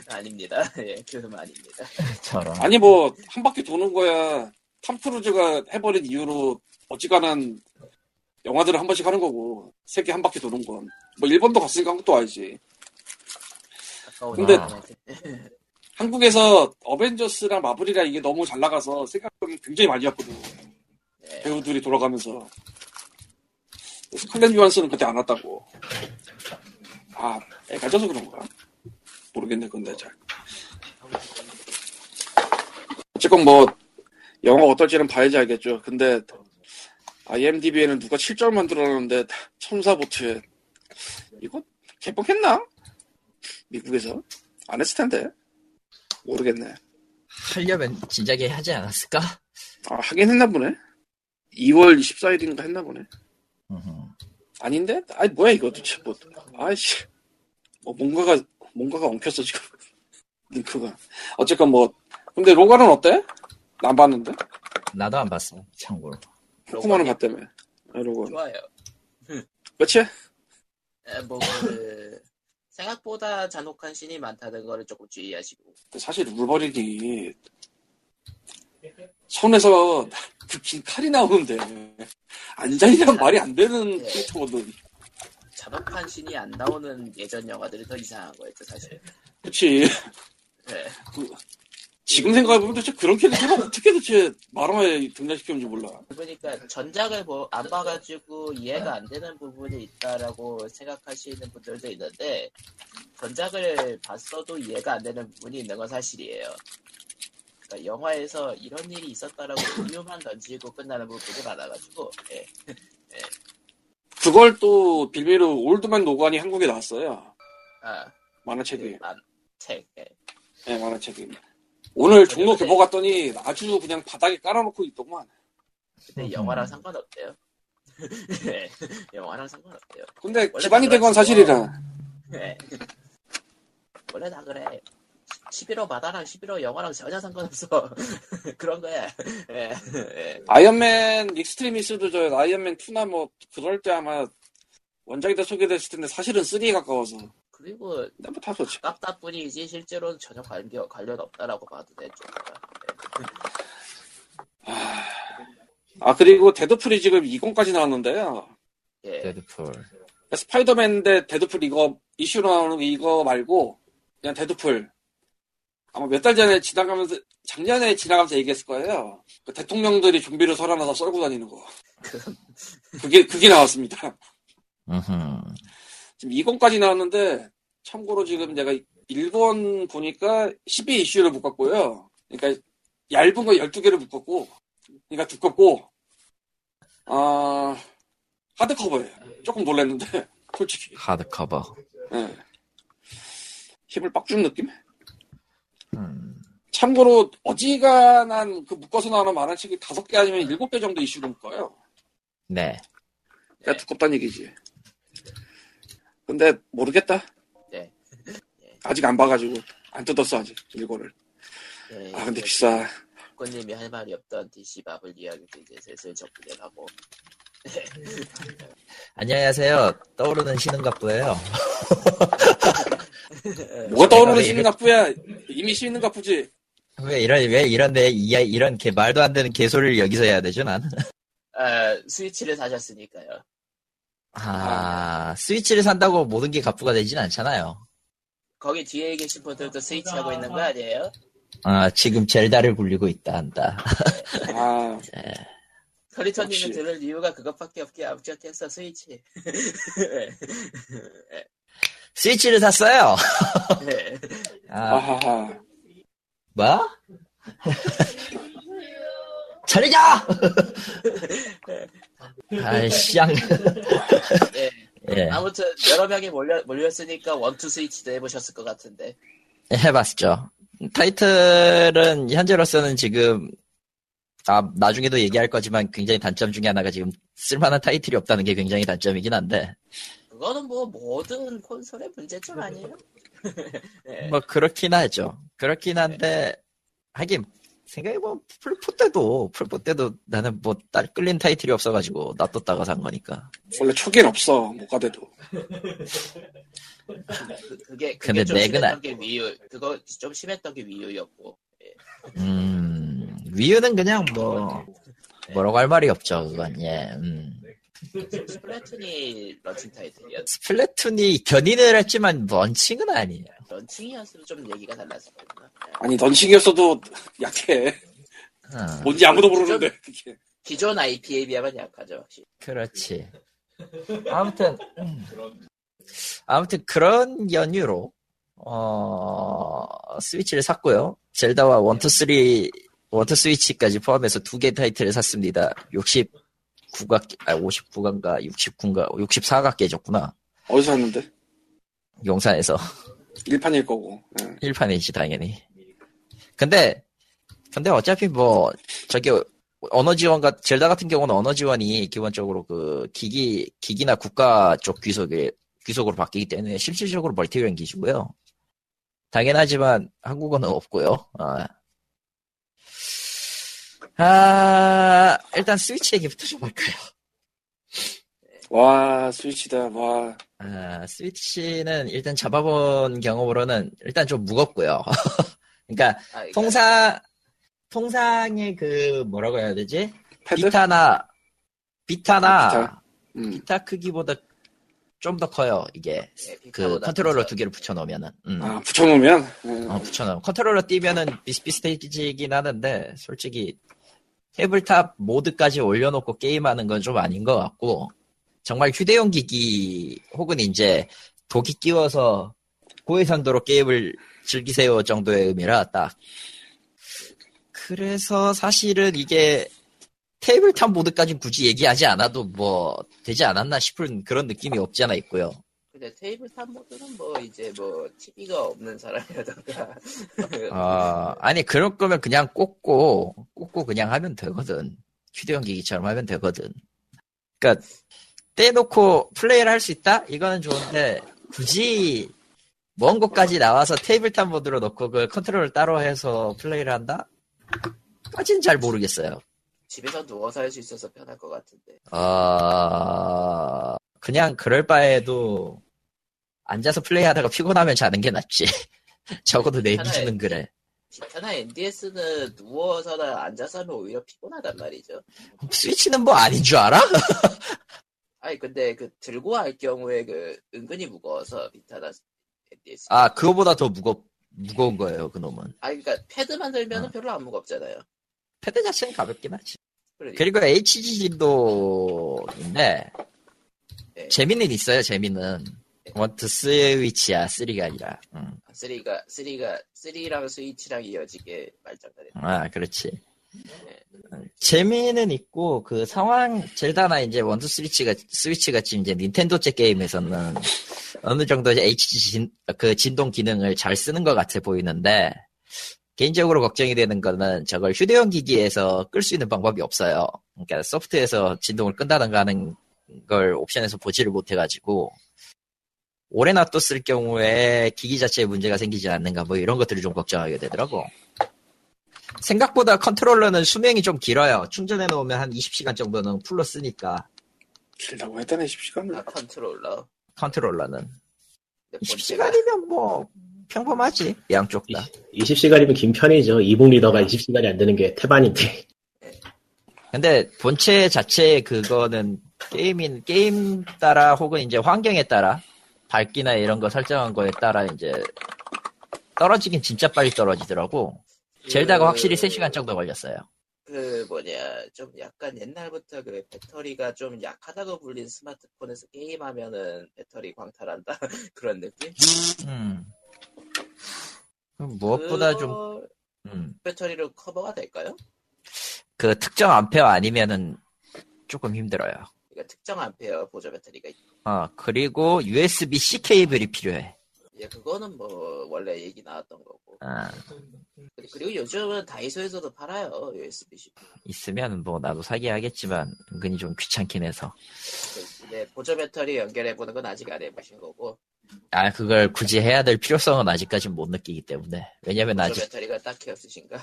아닙니다. 예, 그럼 아닙니다. 저런. 아니 뭐 한 바퀴 도는 거야. 톰 크루즈가 해버린 이유로 어지간한 영화들을 한 번씩 하는 거고, 세계 한 바퀴 도는 건. 뭐, 일본도 갔으니까 한국도 와야지. 근데, 한국에서 어벤져스랑 마블이랑 이게 너무 잘 나가서 생각이 굉장히 많이 왔거든. 네. 배우들이 돌아가면서. 스칼렛 요한슨은 그때 안 왔다고. 아, 애가 져서 그런가? 모르겠네, 근데 잘. 어쨌건 뭐, 영화 어떨지는 봐야지 알겠죠. 근데, IMDb에는 누가 7절 만들어놨는데 첨사보트에 이거 개봉했나? 미국에서? 안 했을 텐데 모르겠네. 하려면 진작에 하지 않았을까? 아, 하긴 했나 보네. 2월 24일인가 했나 보네. 아닌데? 아니 뭐야 이거 도대체 뭐. 아이씨 뭐 뭔가가 엉켰어 지금 링크가. 어쨌건 뭐 근데 로가는 어때? 안 봤는데? 나도 안 봤어 참고로. 코코마는 봤다며. 이러고. 좋아요. 그치? 뭐, 그, 생각보다 잔혹한 신이 많다는 거를 조금 주의하시고. 사실, 울버린이, 손에서 그 긴 칼이 나오는데, 앉아있는 말이 안 되는 캐릭터거든. 네. 잔혹한 신이 안 나오는 예전 영화들이 더 이상한 거였죠, 사실. 그치. 네. 그, 지금 생각해보면 도대체 그런 캐릭터가 어떻게 도대체 만화에 등장시켰는지 몰라. 그러니까 전작을 안 봐가지고 이해가 안 되는 부분이 있다라고 생각하시는 분들도 있는데 전작을 봤어도 이해가 안 되는 부분이 있는 건 사실이에요. 그러니까 영화에서 이런 일이 있었다라고 우유만 던지고 끝나는 부분이 많아가지고. 예. 예. 그걸 또 빌미로 올드맨 노관이 한국에 나왔어요. 아, 만화책이. 만화책. 예, 네, 만화책입니다. 오늘 종로 개보 갔더니 아주 그냥 바닥에 깔아놓고 있더만. 근데 영화랑 상관없대요. 네, 영화랑 상관없대요. 근데 기반이 된 건 사실이라. 네. 원래 다 그래. 11호 바다랑 11호 영화랑 전혀 상관없어. 그런 거야. 네. 네. 아이언맨 익스트리미스도 저 아이언맨 2나 뭐 그럴 때 아마 원작이 다 소개됐을 텐데 사실은 3에 가까워서. 그리고 가깝다 뿐이지 실제로는 전혀 관련 없다라고 봐도 되죠. 네. 아 그리고 데드풀이 지금 2권까지 나왔는데요. 예. 데드풀. 스파이더맨인데 데드풀 이거 이슈로 나오는 이거 말고 그냥 데드풀. 아마 몇 달 전에 작년에 지나가면서 얘기했을 거예요. 그 대통령들이 좀비로 살아나서 썰고 다니는 거. 그게 나왔습니다. 지금 2권까지 나왔는데 참고로 지금 내가 1권 보니까 12 이슈를 묶었고요. 그러니까 얇은 거 12개를 묶었고 그러니까 두껍고 하드커버예요. 조금 놀랐는데 솔직히. 하드커버. 네. 힘을 빡 준 느낌? 참고로 어지간한 그 묶어서 나오는 만화책이 5개 아니면 7개 정도 이슈로 묶어요. 네. 그러니까 두껍다는 얘기지. 근데 모르겠다. 네. 아직 안 봐가지고 안 뜯었어 아직 이거를. 네, 아 근데 비싸. 꽃님이 할 말이 없던 DC 마블 이야기도 이제 슬슬 접근해가고. 안녕하세요. 떠오르는 신흥갑부예요. 뭐가 떠오르는 신흥갑부야? 이미 신흥갑부지. 왜 이런데 이런 개 말도 안 되는 개소리를 여기서 해야 되죠 난. 스위치를 사셨으니까요. 스위치를 산다고 모든 게 갑부가 되진 않잖아요. 거기 뒤에 계신 분들도 스위치 하고 있는 거 아니에요? 아, 지금 젤다를 굴리고 있다 한다. 아, 커리터님이 들을 이유가 그것밖에 없게 아웃자켓사 스위치. 스위치를 샀어요. 네. 아, 뭐? 잘리자. 아이씨앙. 네. 예. 아무튼 여러 명이 몰렸으니까 원투 스위치도 해보셨을 것 같은데. 해봤죠. 타이틀은 현재로서는 지금 나중에도 얘기할 거지만 굉장히 단점 중에 하나가 지금 쓸만한 타이틀이 없다는 게 굉장히 단점이긴 한데. 그거는 뭐 모든 콘솔의 문제점 아니에요? 네. 뭐 그렇긴 하죠. 그렇긴 한데 하긴 생각해보면 풀포 때도 나는 뭐 딸 끌린 타이틀이 없어가지고 놔뒀다가 산 거니까. 원래 초기엔 없어. 뭐가 돼도. 그게 좀 심했던 게 위유. 그거 좀 심했던 게 위유였고. 위유는 그냥 뭐 뭐라고 할 말이 없죠. 그건 예. 스플래툰이 런칭 타이틀이었. 스플래툰이 견인을 했지만 런칭은 아니에요. 런칭이었으면 좀 얘기가 달랐을 거야. 아니 런칭이었어도 약해. 뭔지 아무도 모르는데. 기존 IP에 비하면 약하죠. 확실히. 그렇지. 아무튼 그런 연유로 스위치를 샀고요. 젤다와 원투 스위치까지 포함해서 2개 타이틀을 샀습니다. 64가 깨졌구나. 어디서 샀는데? 용산에서. 1판일 거고. 응. 1판이지 당연히. 근데 어차피 뭐 저기 언어 지원과 젤다 같은 경우는 언어 지원이 기본적으로 그 기기나 국가 쪽 귀속으로 바뀌기 때문에 실질적으로 멀티웨어 기지고요. 당연하지만 한국어는 없고요. 일단 스위치 얘기부터 좀 할까요? 와, 스위치다, 와. 스위치는 일단 잡아본 경험으로는 일단 좀 무겁고요. 그러니까 통상의 그 뭐라고 해야 되지? 패드? 비타나 비타 크기보다 좀 더 커요. 이게 그 컨트롤러 2개를 붙여놓으면은. 붙여놓으면? 붙여놓으면 컨트롤러 띄면은 비슷비슷해지긴 하는데 솔직히 태블탑 모드까지 올려놓고 게임하는 건 좀 아닌 것 같고, 정말 휴대용 기기 혹은 이제 독이 끼워서 고해상도로 게임을 즐기세요 정도의 의미라 딱. 그래서 사실은 이게 테이블탑 모드까지 굳이 얘기하지 않아도 뭐 되지 않았나 싶은 그런 느낌이 없지 않아 있고요. 근데 테이블탑 모드는 뭐 이제 뭐 TV가 없는 사람이라던가. 아니 그럴 거면 그냥 꽂고 그냥 하면 되거든. 휴대용 기기처럼 하면 되거든. 그러니까 떼놓고 플레이를 할 수 있다? 이거는 좋은데 굳이 먼 곳까지 나와서 테이블탑 모드로 넣고 그 컨트롤을 따로 해서 플레이를 한다? 까진 잘 모르겠어요. 집에서 누워서 할 수 있어서 편할 것 같은데. 그냥 그럴 바에도 앉아서 플레이하다가 피곤하면 자는 게 낫지. 적어도 내 기준은 그래. 비타나 NDS는 누워서나 앉아서 하면 오히려 피곤하단 말이죠. 스위치는 뭐 아닌 줄 알아? 아니 근데 그 들고 할 경우에 그 은근히 무거워서 비타나 NDS. 그거보다 더 무거운 거예요 그놈은. 그러니까 패드만 들면 별로 안 무겁잖아요. 패드 자체는 가볍긴 하지. 그리고 HGD도인데 네. 재미는 있어요. 재미는 원투 스위치야 3가 아니라. 3랑 스위치랑 이어지게 말장난이. 그렇지. 네. 재미는 있고 그 상황 젤다나 이제 원투 스위치 같이 이제 닌텐도제 게임에서는 어느 정도 이제 HG 그 진동 기능을 잘 쓰는 것 같아 보이는데. 개인적으로 걱정이 되는 거는 저걸 휴대용 기기에서 끌 수 있는 방법이 없어요. 그러니까 소프트에서 진동을 끈다던가 하는 걸 옵션에서 보지를 못해가지고 오래 놔뒀을 경우에 기기 자체에 문제가 생기지 않는가 뭐 이런 것들을 좀 걱정하게 되더라고. 생각보다 컨트롤러는 수명이 좀 길어요. 충전해놓으면 한 20시간 정도는 풀로 쓰니까. 길다고 했다네 20시간은. 컨트롤러는. 20시간이면 뭐 평범하지 양쪽 다. 20시간이면 긴 편이죠. 이북 리더가 20시간이 안 되는 게 태반인데. 근데 본체 자체의 그거는 게임 따라 혹은 이제 환경에 따라 밝기나 이런 거 설정한 거에 따라 이제 떨어지긴 진짜 빨리 떨어지더라고. 젤다가 확실히 3시간 정도 걸렸어요. 좀 약간 옛날부터 그 배터리가 좀 약하다고 불린 스마트폰에서 게임하면은 배터리 광탈한다 그런 느낌? 무엇보다 좀 배터리로 커버가 될까요? 그 특정 암페어 아니면은 조금 힘들어요. 그러니까 특정 암페어 보조 배터리가 있고. 그리고 USB-C 케이블이 필요해. 예, 그거는 뭐 원래 얘기 나왔던 거고. 그리고 요즘은 다이소에서도 팔아요. USB-C 있으면 뭐 나도 사게 하겠지만 은근히 좀 귀찮긴 해서. 네, 보조 배터리 연결해 보는 건 아직 안 해보신 거고. 그걸 굳이 해야 될 필요성은 아직까지는 못 느끼기 때문에. 왜냐면 보조 아직 배터리가 딱히 없으신가?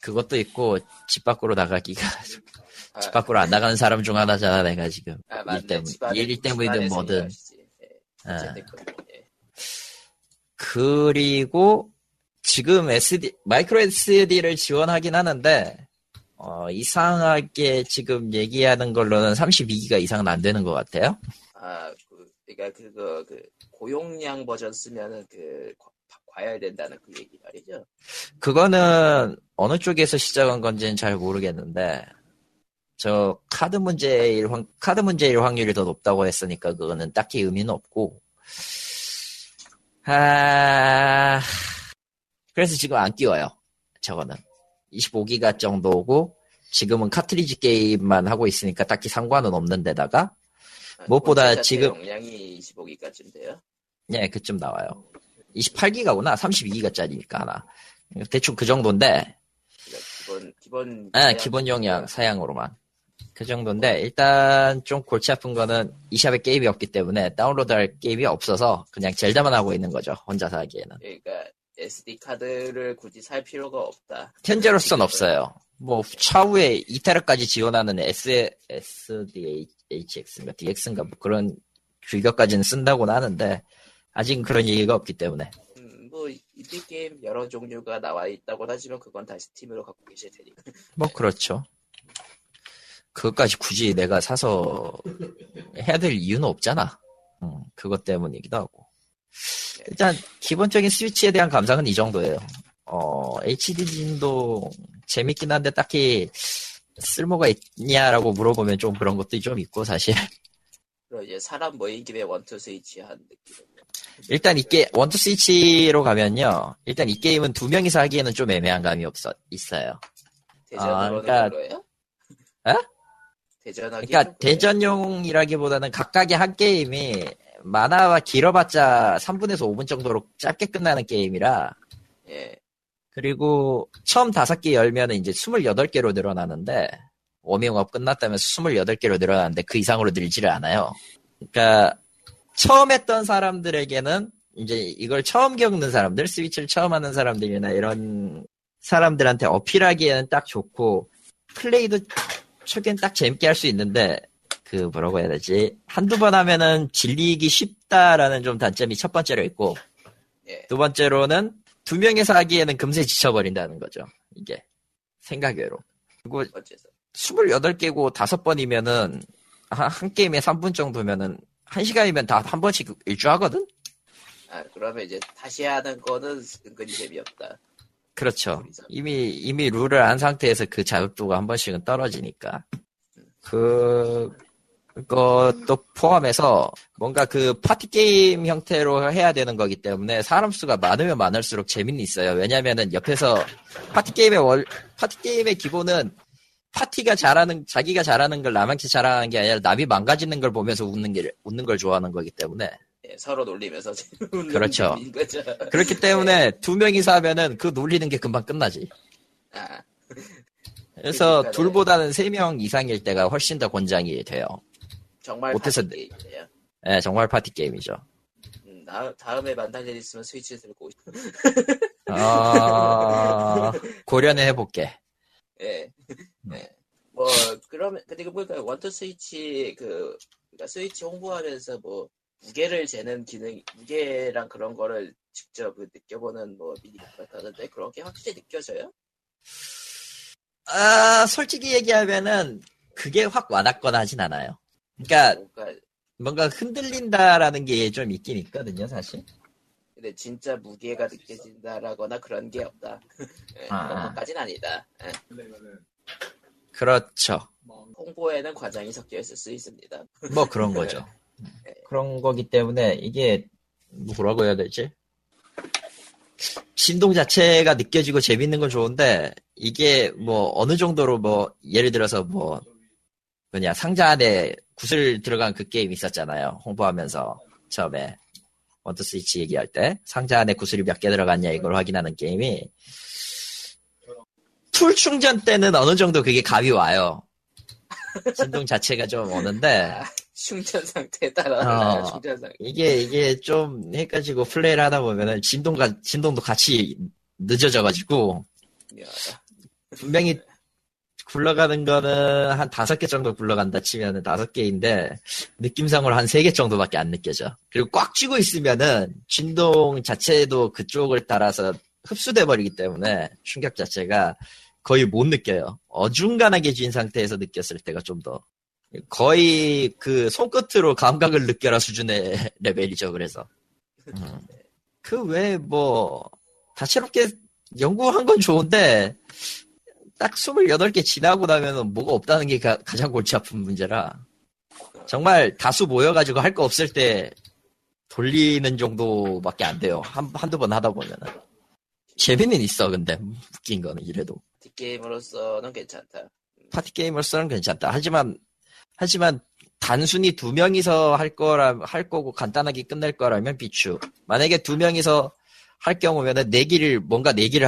그것도 있고 집 밖으로 나가기가 집 밖으로 안 나가는 사람 중 하나잖아 내가 지금. 맞네. 일 때문이든 뭐든. 그리고 지금 마이크로 SD를 지원하긴 하는데 이상하게 지금 얘기하는 걸로는 32기가 이상은 안 되는 것 같아요. 그러니까 그거 그 고용량 버전 쓰면은 그 과열된다는 그 얘기 말이죠. 그거는 어느 쪽에서 시작한 건지는 잘 모르겠는데 저 카드 문제일 확률이 더 높다고 했으니까 그거는 딱히 의미는 없고. 그래서 지금 안 끼워요. 저거는 25기가 정도고 지금은 카트리지 게임만 하고 있으니까 딱히 상관은 없는데다가 무엇보다 지금 용량이 25기가쯤 돼요? 네, 그쯤 나와요. 28기가구나. 32기가짜리니까 하나. 대충 그 정도인데. 기본 용량 사양으로만 그 정도인데 일단 좀 골치 아픈 거는 이 샵에 게임이 없기 때문에 다운로드할 게임이 없어서 그냥 젤다만 하고 있는 거죠. 혼자서 하기에는. 그러니까 SD 카드를 굳이 살 필요가 없다. 현재로선 없어요. 뭐 차후에 이타르까지 지원하는 SDHX인가 DX인가 뭐 그런 규격까지는 쓴다고는 하는데 아직 그런 얘기가 없기 때문에. 뭐 인디 게임 여러 종류가 나와 있다고 하지만 그건 다 스팀으로 갖고 계실 테니까. 뭐 그렇죠. 그것까지 굳이 내가 사서 해야 될 이유는 없잖아. 그것 때문이기도 하고. 일단 기본적인 스위치에 대한 감상은 이 정도예요. HD 진도 재밌긴 한데 딱히 쓸모가 있냐라고 물어보면 좀 그런 것도 좀 있고 사실. 이제 사람 모인 김에 원투 스위치 한 느낌. 일단 이게 원투 스위치로 가면요. 일단 이 게임은 두 명이서 하기에는 좀 애매한 감이 있어요. 대전으로는 그러니까. 그러니까 대전용이라기보다는 각각의 한 게임이 만화와 길어봤자 3분에서 5분 정도로 짧게 끝나는 게임이라. 예. 그리고 처음 5개 열면은 이제 28개로 늘어나는데 워밍업 끝났다면 28개로 늘어나는데 그 이상으로 늘지를 않아요. 그러니까 처음 했던 사람들에게는 이제 이걸 처음 겪는 사람들, 스위치를 처음 하는 사람들이나 이런 사람들한테 어필하기에는 딱 좋고 플레이도 초기엔 딱 재밌게 할 수 있는데 그 뭐라고 해야 되지? 한두 번 하면은 질리기 쉽다라는 좀 단점이 첫 번째로 있고 두 번째로는 두 명이서 하기에는 금세 지쳐버린다는 거죠. 이게 생각외로. 그리고 28개고 5번이면은 한 게임에 3분 정도면은 1시간이면 다 한 번씩 일주하거든? 그러면 이제 다시 하는 거는 은근히 재미없다. 그렇죠. 이미 룰을 안 상태에서 그 자극도가 한 번씩은 떨어지니까. 그것도 포함해서 뭔가 그 파티게임 형태로 해야 되는 거기 때문에 사람 수가 많으면 많을수록 재미는 있어요. 왜냐면은 옆에서 파티게임의 기본은 파티가 자기가 잘하는 걸 남한테 잘하는 게 아니라 남이 망가지는 걸 보면서 웃는 걸 좋아하는 거기 때문에. 서로 놀리면서 웃는. 그렇죠. 거죠. 그렇기 때문에 두 명이서 하면은 그 놀리는 게 금방 끝나지. 그래서 그러니까, 둘보다는 3명 이상일 때가 훨씬 더 권장이 돼요. 정말 못해서, 파티 게임이에요. 네, 정말 파티 게임이죠. 다음에 만날 일 있으면 스위치 들고 고려해 볼게. 예. 네. 뭐 그러면 근데 그 보니까 원투 스위치 그러니까 스위치 홍보하면서 뭐 무게를 재는 기능, 무게랑 그런 거를 직접 느껴보는 뭐 미니가 있다는데 그런 게 확실히 느껴져요? 솔직히 얘기하면은 그게 확 와닿거나 하진 않아요. 그러니까 뭔가 흔들린다라는 게 좀 있긴 있거든요, 사실. 근데 진짜 무게가 느껴진다라거나 그런 게 없다. 그런 것까지는 아니다. 그렇죠. 홍보에는 과장이 섞여 있을 수 있습니다. 뭐 그런 거죠. 그런 거기 때문에 이게 뭐라고 해야 되지? 신동 자체가 느껴지고 재밌는 건 좋은데 이게 뭐 어느 정도로 뭐 예를 들어서 뭐 뭐냐 상자 안에 구슬 들어간 그 게임 있었잖아요. 홍보하면서 처음에 원투 스위치 얘기할 때 상자 안에 구슬이 몇 개 들어갔냐 이걸 확인하는 게임이 풀 충전 때는 어느 정도 그게 감이 와요. 신동 자체가 좀 오는데 충전 상태에 따라 충전 상태. 이게 좀 헷갈리고 플레이를 하다 보면은 진동도 같이 늦어져가지고 미안하다. 분명히 굴러가는 거는 한 5개 정도 굴러간다 치면은 5개인데 느낌상으로 한 3개 정도밖에 안 느껴져. 그리고 꽉 쥐고 있으면은 진동 자체도 그쪽을 따라서 흡수돼 버리기 때문에 충격 자체가 거의 못 느껴요. 어중간하게 쥔 상태에서 느꼈을 때가 좀 더 거의 그 손끝으로 감각을 느껴라 수준의 레벨이죠. 그래서 그 외에 뭐 다채롭게 연구한 건 좋은데 딱 28개 지나고 나면은 뭐가 없다는 게 가장 골치 아픈 문제라 정말 다수 모여가지고 할 거 없을 때 돌리는 정도밖에 안 돼요. 한두 번 하다 보면은 재미는 있어. 근데 웃긴 거는 이래도 파티 게임으로서는 괜찮다. 파티 게임으로서는 괜찮다. 하지만 단순히 두 명이서 할 거고 간단하게 끝낼 거라면 비추. 만약에 두 명이서 할 경우면은 내기를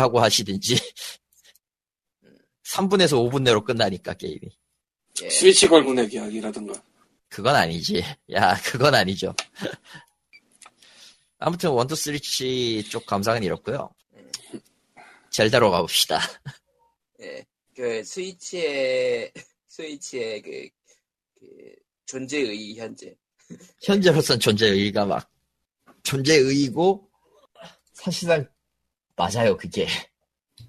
하고 하시든지 3분에서 5분 내로 끝나니까 게임이. 예. 스위치 걸고 내기하기라든가. 그건 아니지. 야, 그건 아니죠. 아무튼 원투 스위치 쪽 감상은 이렇고요. 젤다로 가봅시다. 예, 그 스위치의 그 존재의 현재로선 존재의가 막 존재의이고 사실상 맞아요 그게.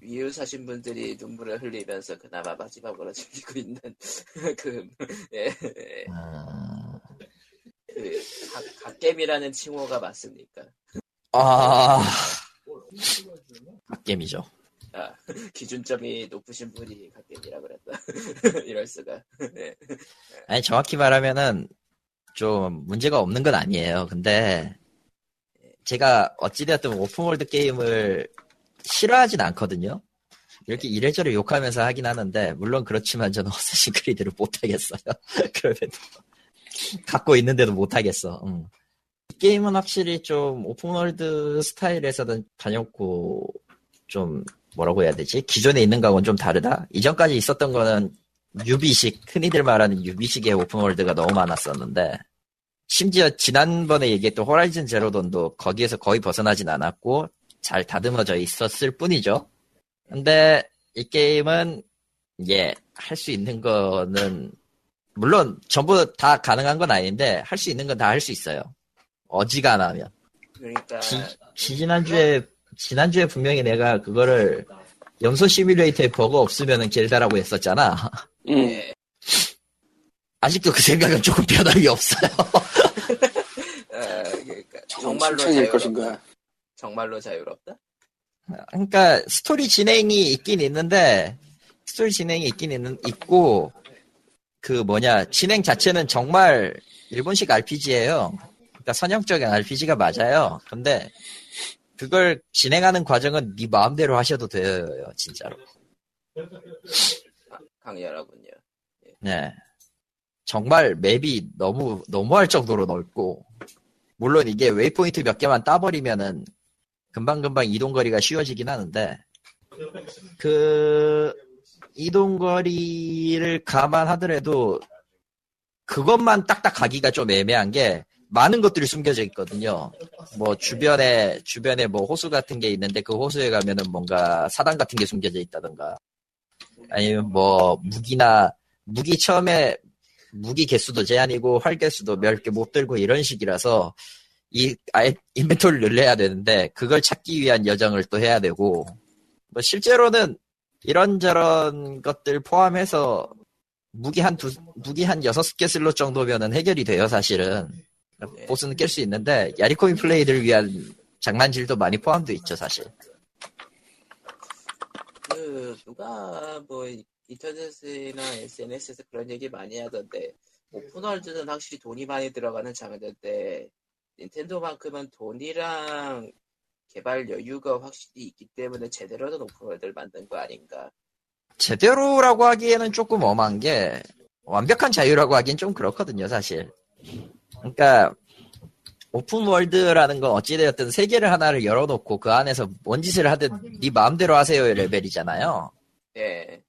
위유 사신 분들이 눈물을 흘리면서 그나마 마지막으로 즐기고 있는 그 예. 그 갓겜이라는 칭호가 맞습니까? 아. 갓겜이죠. 아, 기준점이 높으신 분이 갓겜이라고 그랬다. 이럴 수가. 네. 아니 정확히 말하면은 좀 문제가 없는 건 아니에요. 근데 제가 어찌되었든 오픈월드 게임을 싫어하진 않거든요. 이렇게 이래저래 욕하면서 하긴 하는데 물론 그렇지만 저는 어쌔신 크리드를 못하겠어요. 그럼에도 갖고 있는데도 못하겠어. 이 게임은 확실히 좀 오픈월드 스타일에서는 다녔고 좀 뭐라고 해야 되지? 기존에 있는 거하고는 좀 다르다? 이전까지 있었던 거는 유비식, 흔히들 말하는 유비식의 오픈월드가 너무 많았었는데 심지어 지난번에 얘기했던 호라이즌 제로돈도 거기에서 거의 벗어나진 않았고 잘 다듬어져 있었을 뿐이죠. 근데 이 게임은 예, 할 수 있는 거는 물론 전부 다 가능한 건 아닌데 할 수 있는 건 다 할 수 있어요. 어지간하면. 그러니까 지난주에 분명히 내가 그거를 염소 시뮬레이터에 버그 없으면은 젤다라고 했었잖아. 예. 아직도 그 생각은 조금 변함이 없어요. 그러니까 정말로 자유롭다? 그러니까 스토리 진행이 있긴 있고 그 진행 자체는 정말 일본식 RPG예요. 그러니까 선형적인 RPG가 맞아요. 근데 그걸 진행하는 과정은 네 마음대로 하셔도 돼요, 진짜로. 강렬하군요. 네. 정말 맵이 너무 너무할 정도로 넓고 물론 이게 웨이포인트 몇 개만 따버리면은 금방금방 이동거리가 쉬워지긴 하는데 그 이동거리를 감안하더라도 그것만 딱딱 가기가 좀 애매한 게 많은 것들이 숨겨져 있거든요. 뭐 주변에 뭐 호수 같은 게 있는데 그 호수에 가면은 뭔가 사당 같은 게 숨겨져 있다던가 아니면 뭐 무기 처음에 무기 개수도 제한이고 활 개수도 몇 개 못 들고 이런 식이라서 이 아예 인벤토리를 늘려야 되는데 그걸 찾기 위한 여정을 또 해야 되고 뭐 실제로는 이런저런 것들 포함해서 무기 한 6개 슬롯 정도면은 해결이 돼요 사실은. 보스는 깰 수 있는데 야리코인 플레이를 위한 장난질도 많이 포함되어 있죠, 사실. 누가 뭐 인터넷이나 SNS에서 그런 얘기 많이 하던데, 오픈월드는 확실히 돈이 많이 들어가는 장르인데 닌텐도만큼은 돈이랑 개발 여유가 확실히 있기 때문에 제대로 된 오픈월드를 만든 거 아닌가. 제대로라고 하기에는 조금 엄한 게, 완벽한 자유라고 하긴 좀 그렇거든요, 사실. 그러니까 오픈월드라는 건 어찌되었든 세계를 하나를 열어놓고 그 안에서 뭔 짓을 하든 네 마음대로 하세요의 레벨이잖아요. 네.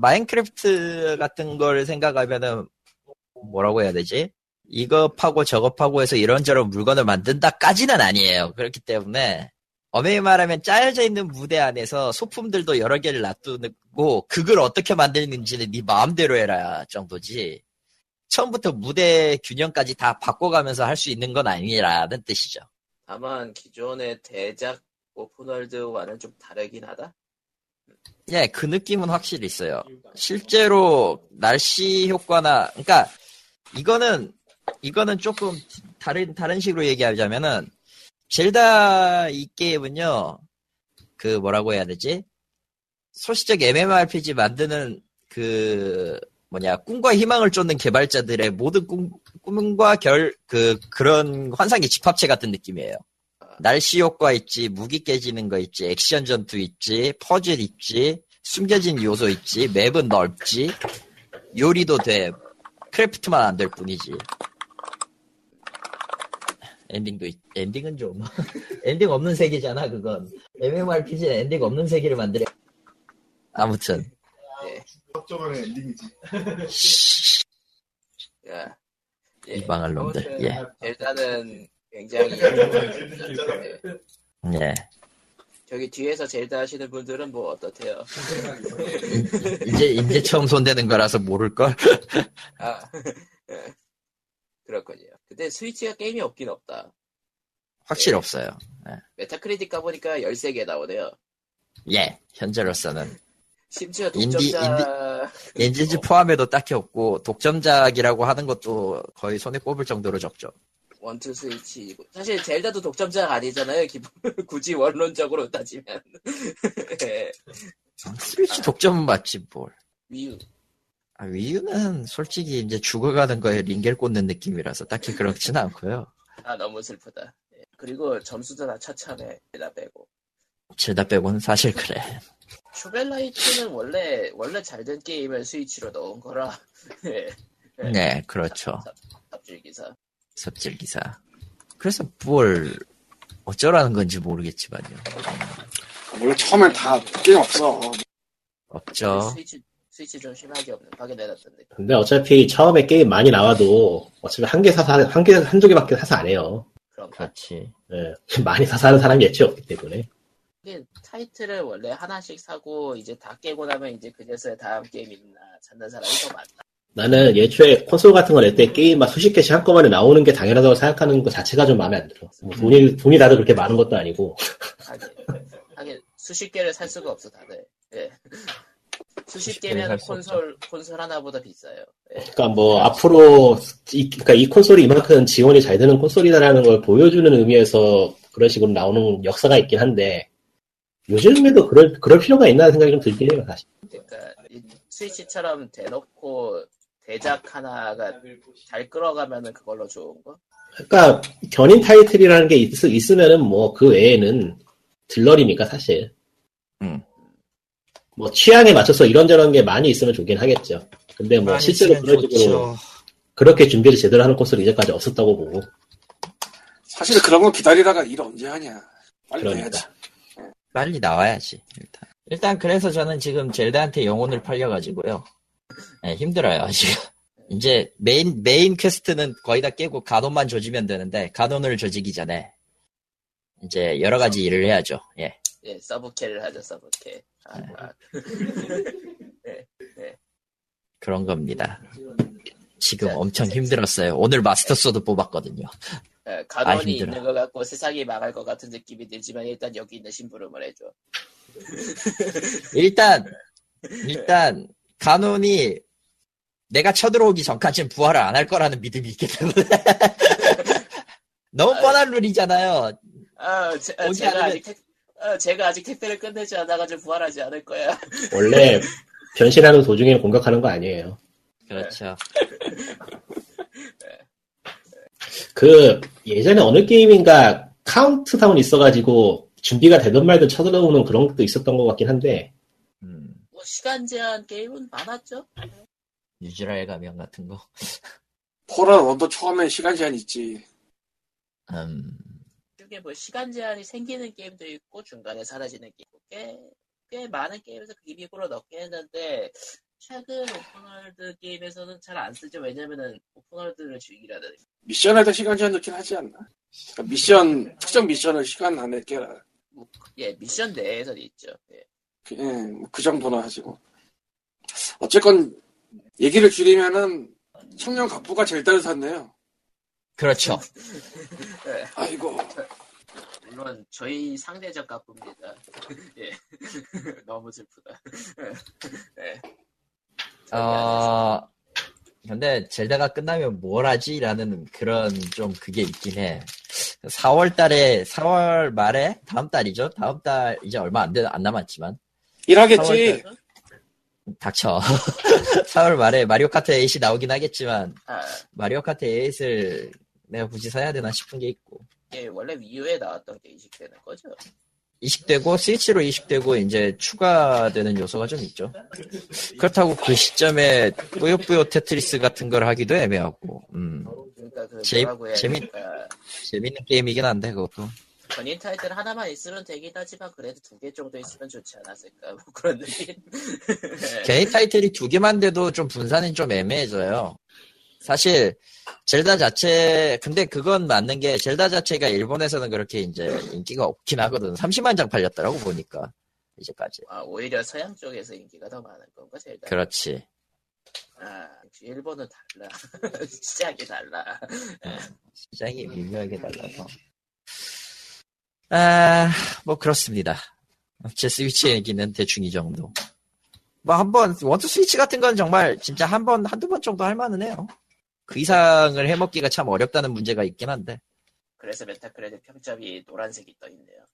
마인크래프트 같은 걸 생각하면은 뭐라고 해야 되지? 이거 파고 저거 파고 해서 이런저런 물건을 만든다까지는 아니에요. 그렇기 때문에 엄밀히 말하면 짜여져 있는 무대 안에서 소품들도 여러 개를 놔두고 그걸 어떻게 만드는지는 네 마음대로 해라 정도지, 처음부터 무대 균형까지 다 바꿔가면서 할 수 있는 건 아니라는 뜻이죠. 다만 기존의 대작 오픈월드와는 좀 다르긴 하다? 예, 그 느낌은 확실히 있어요. 실제로 날씨 효과나, 그러니까 이거는 조금 다른 식으로 얘기하자면은, 젤다 이 게임은요, 그 뭐라고 해야 되지? 소시적 MMORPG 만드는 그 꿈과 희망을 쫓는 개발자들의 모든 꿈과 그런 환상의 집합체 같은 느낌이에요. 날씨 효과 있지, 무기 깨지는 거 있지, 액션 전투 있지, 퍼즐 있지, 숨겨진 요소 있지, 맵은 넓지, 요리도 돼. 크래프트만 안 될 뿐이지. 엔딩은 좀 엔딩 없는 세계잖아, 그건. MMORPG는 엔딩 없는 세계를 만들어. 아무튼 걱정하는 엔딩이지. 야, 예. 이 방을 놈들. 예. 젤다는 굉장히 예. 저기 뒤에서 젤다 하시는 분들은 뭐 어떠세요? 이제 처음 손대는 거라서 모를 걸. 아, 예. 그렇군요. 근데 스위치가 게임이 없긴 없다. 확실히 예. 없어요. 예. 메타크리틱 가보니까 13개 나오네요. 예, 현재로서는. 심지어 독점작... 인디지 포함해도 딱히 없고, 독점작이라고 하는 것도 거의 손에 꼽을 정도로 적죠. 원투 스위치. 사실 젤다도 독점작 아니잖아요, 굳이 원론적으로 따지면. 네. 스위치 독점은 맞지 뭘. 위유. 아, 위유는 솔직히 이제 죽어가는 거에 링겔 꽂는 느낌이라서 딱히 그렇진 않고요. 아, 너무 슬프다. 그리고 점수도 다 처참해, 젤다 빼고. 젤다 빼고는 사실 그래. 슈벨라이트는 원래 잘된 게임을 스위치로 넣은 거라. 네. 네, 그렇죠. 삽질기사. 그래서 뭘 어쩌라는 건지 모르겠지만요. 원래 처음엔 다 게임 없죠. 스위치 좀 심하게 없는 파괴 내놨던데. 근데 어차피 처음에 게임 많이 나와도 어차피 한 개 사서 한두 개밖에 사서 안 해요. 그렇지. 네. 많이 사서 하는 사람이 예측 없기 때문에. 타이틀을 원래 하나씩 사고 이제 다 깨고 나면 이제 그제서야 다음 게임이 있나 찾는 사람이 더 많다. 나는 예초에 콘솔 같은 걸 낼 때 게임 막 수십 개씩 한꺼번에 나오는 게 당연하다고 생각하는 거 자체가 좀 마음에 안 들어. 뭐 돈이 다들 그렇게 많은 것도 아니고. 하긴 수십 개를 살 수가 없어 다들. 예. 수십 개면 콘솔 하나보다 비싸요. 예. 그러니까 뭐 앞으로 이 콘솔이 이만큼 지원이 잘 되는 콘솔이다라는 걸 보여주는 의미에서 그런 식으로 나오는 역사가 있긴 한데. 요즘에도 그럴 필요가 있나 생각이 좀 들긴 해요, 사실. 그러니까 스위치처럼 대놓고 대작 하나가 잘 끌어가면은 그걸로 좋은 거? 그러니까 견인 타이틀이라는 게 있으면은 뭐 그 외에는 들러리니까 사실. 뭐 취향에 맞춰서 이런저런 게 많이 있으면 좋긴 하겠죠. 근데 뭐 실제로 그런 식으로 그렇게 준비를 제대로 하는 코스는 이제까지 없었다고 보고. 사실 그런 거 기다리다가 일 언제 하냐. 빨리 그러니까. 해야지. 빨리 나와야지, 일단 그래서 저는 지금 젤다한테 영혼을 팔려가지고요. 네, 힘들어요, 지금. 이제 메인 퀘스트는 거의 다 깨고 간혼만 조지면 되는데, 간혼을 조지기 전에, 이제 여러 가지 일을 해야죠, 예. 예, 서브캐를 하죠, 서브캐. 아, 네. 네, 네. 그런 겁니다. 지금 자, 엄청 힘들었어요. 오늘 마스터 소드 뽑았거든요. 간원이 있는 것 같고 세상이 망할 것 같은 느낌이 들지만 일단 여기 있는 심부름을 해줘. 일단 간원이 내가 쳐들어오기 전까지는 부활을 안 할 거라는 믿음이 있기 때문에 너무 뻔한 룰이잖아요. 제가 아직 택배를 끝내지 않아가지고 부활하지 않을 거야. 원래 변신하는 도중에 공격하는 거 아니에요. 그렇죠. 그 예전에 어느 게임인가 카운트다운 있어가지고 준비가 되든 말든 쳐들어오는 그런 것도 있었던 것 같긴 한데. 뭐 시간 제한 게임은 많았죠. 유지라의 가면 같은 거. 폴은 원도 처음엔 시간 제한 있지. 그게 뭐 시간 제한이 생기는 게임도 있고 중간에 사라지는 게임도 꽤 많은 게임에서 기믹으로 넣긴 했는데 최근 오픈월드 게임에서는 잘 안 쓰죠. 왜냐면은 오픈월드를 즐기라는 미션에도 시간 제한 넣긴 하지 않나? 그러니까 미션 특정 미션을 시간 안에 깨라. 뭐, 예, 미션 내에서 있죠. 예, 그 정도나 하시고. 어쨌건 얘기를 줄이면은 청년 갑부가 젤다를 샀네요. 그렇죠. 네. 아이고. 물론 저희 상대적 갑부입니다. 예. 너무 슬프다. 네. 근데 젤다가 끝나면 뭘 하지라는 그런 좀 그게 있긴 해. 4월 말에 다음 달이죠. 다음 달 이제 얼마 안 남았지만. 일하겠지. 닥쳐. 4월 말에 마리오 카트 8이 나오긴 하겠지만 마리오 카트 8을 내가 굳이 사야 되나 싶은 게 있고. 예, 원래 위유에 나왔던 게 이식되는 거죠. 이식되고 스위치로 이식되고 이제 추가되는 요소가 좀 있죠. 그렇다고 그 시점에 뿌요뿌요 테트리스 같은 걸 하기도 애매하고. 그러니까 그 재밌는 게임이긴 한데 그것도. 전인 타이틀 하나만 있으면 되긴 하지만 그래도 두 개 정도 있으면 좋지 않았을까 뭐 그런 느낌. 개인 타이틀이 두 개만 돼도 좀 분산이 좀 애매해져요. 사실 젤다 자체 근데 그건 맞는 게 젤다 자체가 일본에서는 그렇게 이제 인기가 없긴 하거든. 30만 장 팔렸더라고 보니까 이제까지. 아 오히려 서양 쪽에서 인기가 더 많은 건가 젤다. 그렇지. 아 일본은 달라. 시장이 달라. 시장이 미묘하게 달라서. 뭐 그렇습니다. 제 스위치 얘기는 대충 이 정도. 뭐 한번 원투 스위치 같은 건 정말 진짜 한두 번 정도 할 만은 해요. 그 이상을 해먹기가 참 어렵다는 문제가 있긴 한데. 그래서 메타크리틱 평점이 노란색이 떠 있네요.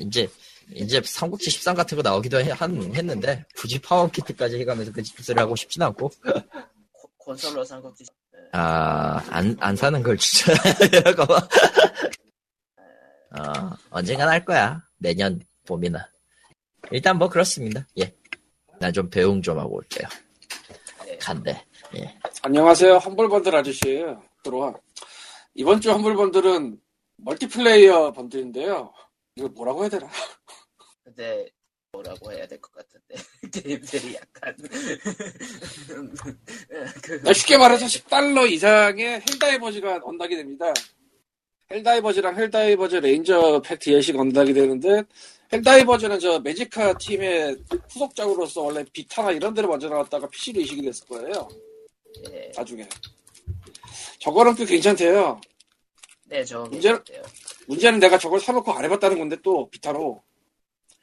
이제 삼국지 13 같은 거 나오기도 했는데 굳이 파워 키트까지 해가면서 그 짓을 하고 싶진 않고. 콘솔로 삼국지. 안 사는 걸 추천하라고. 언젠간 할 거야. 내년 봄이나. 일단 뭐 그렇습니다. 예. 나 좀 배웅 좀 하고 올게요. 간대. 예. 안녕하세요. 환불번들 아저씨예요. 들어와. 이번 주 환불번들은 멀티플레이어 번들인데요. 이거 뭐라고 해야 되나? 근데 뭐라고 해야 될 것 같은데. 게임들이 약간. 쉽게 말해서 $10 이상의 헬다이버즈가 언락이 됩니다. 헬다이버즈랑 헬다이버즈 레인저 팩 DLC 건당이 되는데 헬다이버즈는 저 매지카 팀의 후속작으로서 원래 비타나 이런 데로 먼저 나왔다가 PC로 이식이 됐을 거예요. 네. 나중에. 저거는 꽤 괜찮대요. 네, 저 문제는 내가 저걸 사놓고 안 해봤다는 건데 또 비타로.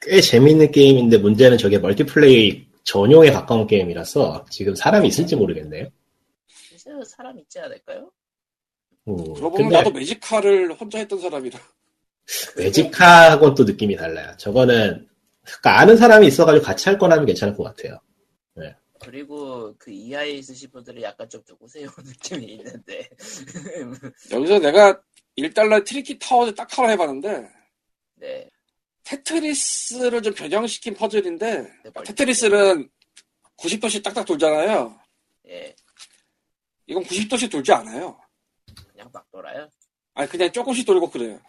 꽤 재밌는 게임인데 문제는 저게 멀티플레이 전용에 가까운 게임이라서 지금 사람이 있을지 모르겠네요. 실제로 사람 있지 않을까요? 그러고 보면 나도 매직카를 혼자 했던 사람이라. 매직카하고는 또 느낌이 달라요. 저거는 아는 사람이 있어가지고 같이 할 거라면 괜찮을 것 같아요. 네. 그리고 그 이하에 있으신 분들은 약간 좀 누구세요 느낌이 있는데. 여기서 내가 $1 트리키 타워즈 딱 하나 해봤는데 네. 테트리스를 좀 변형시킨 퍼즐인데 네, 테트리스는 90도씩 딱딱 돌잖아요. 네. 이건 90도씩 돌지 않아요. 그냥 막 돌아요? 아니 그냥 조금씩 돌고 그래요.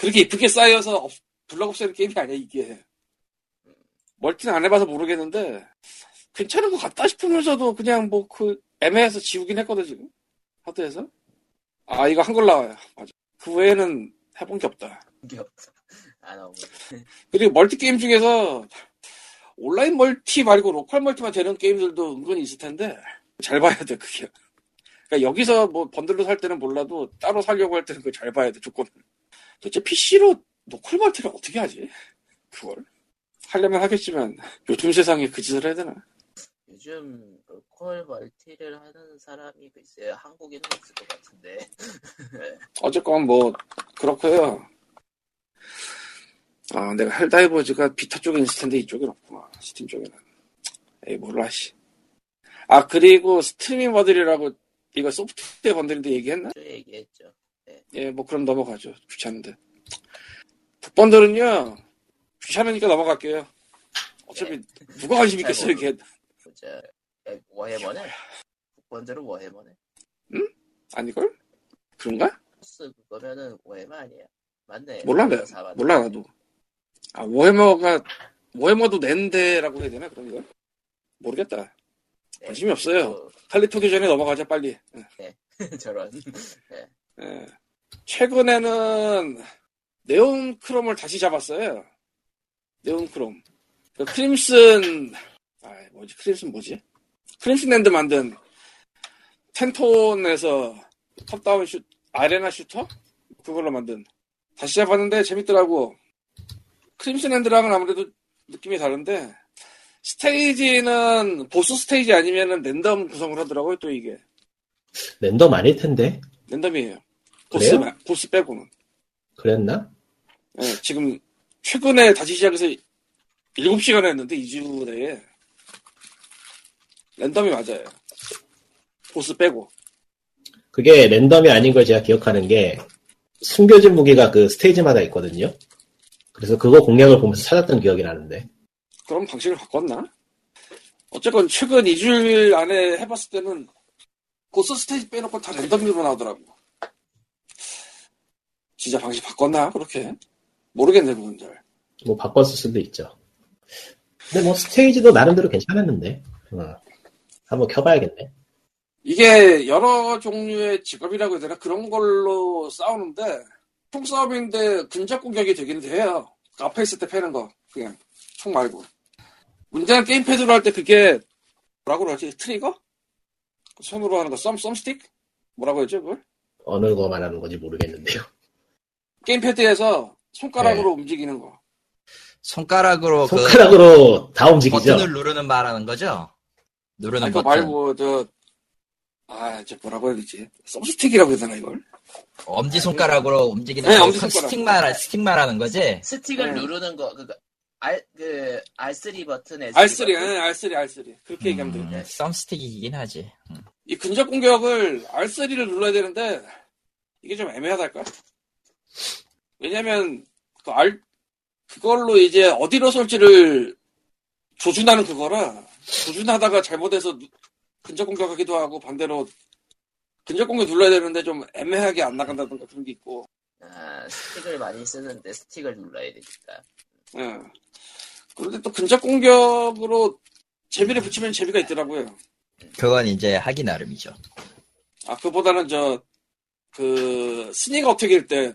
그렇게 이쁘게 쌓여서 블럭 없애는 게임이 아니야 이게. 멀티는 안 해봐서 모르겠는데 괜찮은 것 같다 싶으면서도 그냥 뭐 그 애매해서 지우긴 했거든 지금 하드에서. 아 이거 한글 나와요. 맞아. 그 외에는 해본 게 없다. 안 하고. 그리고 멀티 게임 중에서 온라인 멀티 말고 로컬 멀티만 되는 게임들도 은근히 있을 텐데 잘 봐야 돼 그게. 그러니까 여기서 뭐 번들로 살 때는 몰라도 따로 살려고 할 때는 그걸 잘 봐야 돼 조건을. 도대체 PC로 로컬 멀티를 어떻게 하지? 그걸 하려면 하겠지만 요즘 세상에 그 짓을 해야 되나? 요즘 로컬 멀티를 하는 사람이 글쎄 한국에는 없을 것 같은데. 어쨌건 뭐 그렇고요. 아, 내가 헬다이버즈가 비타 쪽에 있을 텐데 이쪽에 없구나. 스팀 쪽에는. 에이 몰라 씨. 아 그리고 스트리머들이라고 이거 소프트웨어 번들인데 얘기했나? 얘기했죠. 네. 예, 뭐 그럼 넘어가죠. 귀찮은데. 북번들은요. 귀찮으니까 넘어갈게요. 어차피 네. 누가 관심 있겠어요 이게. 보자. 워해머네? 북번들은 워해머네. 응? 아니걸? 그런가? 그거면은 워해머 아니야. 맞네. 몰라 내. 몰라 나도. 아 워해머가 워해머도 낸데라고 해야 되나 그런 걸? 모르겠다. 네, 관심이 없어요. 칼리토기 전에 넘어가자 빨리. 네, 저런. 네. 네. 최근에는 네온 크롬을 다시 잡았어요. 네온 크롬. 그 크림슨 크림슨 크림슨 랜드 만든 텐톤에서 톱다운 슛 아레나 슈터 그걸로 만든 다시 잡았는데 재밌더라고. 크림슨 랜드랑은 아무래도 느낌이 다른데. 스테이지는 보스 스테이지 아니면은 랜덤 구성을 하더라고요. 또 이게 랜덤 아닐 텐데. 랜덤이에요. 보스 빼고는. 그랬나? 네, 지금 최근에 다시 시작해서 7시간 했는데 2주 내에 랜덤이 맞아요. 보스 빼고. 그게 랜덤이 아닌 걸 제가 기억하는 게 숨겨진 무기가 그 스테이지마다 있거든요. 그래서 그거 공략을 보면서 찾았던 기억이 나는데. 그런 방식을 바꿨나? 어쨌건 최근 2주일 안에 해봤을 때는 고스 스테이지 빼놓고 다 랜덤으로 나오더라고. 진짜 방식 바꿨나? 그렇게? 모르겠네 그건 잘. 뭐 바꿨을 수도 있죠. 근데 뭐 스테이지도 나름대로 괜찮았는데. 한번 켜봐야겠네. 이게 여러 종류의 직업이라고 해야 되나? 그런 걸로 싸우는데 총싸움인데 근접 공격이 되긴 해요. 앞에 있을 때 패는 거 그냥 총 말고. 문제는 게임패드로 할 때 그게 뭐라고 그러지? 트리거? 손으로 하는 거 썸스틱? 뭐라고 했죠 그걸? 어느 거 말하는 건지 모르겠는데요. 게임패드에서 손가락으로 네. 움직이는 거. 손가락으로 그 다 움직이죠. 버튼을 누르는 말하는 거죠? 누르는 버튼. 말고 뭐라고 해야 되지? 썸스틱이라고 해야 되나 이걸? 엄지손가락으로 움직이는 네, 스틱 말하는 거지? 스틱을 네. 누르는 거 그거. R3 버튼, R3. 그렇게 얘기하면 되겠네. 썸스틱이긴 하지. 이 근접 공격을 R3를 눌러야 되는데, 이게 좀 애매하달까? 왜냐면, 그걸로 이제 어디로 쏠지를 조준하는 그거라, 조준하다가 잘못해서 근접 공격하기도 하고, 반대로 근접 공격 눌러야 되는데 좀 애매하게 안 나간다던가 그런 게 있고. 아, 스틱을 많이 쓰는데 스틱을 눌러야 되니까. 예. 그런데 또 근접 공격으로 재미를 붙이면 재미가 있더라고요. 그건 이제 하기 나름이죠. 아, 그보다는 스니거 어택일 때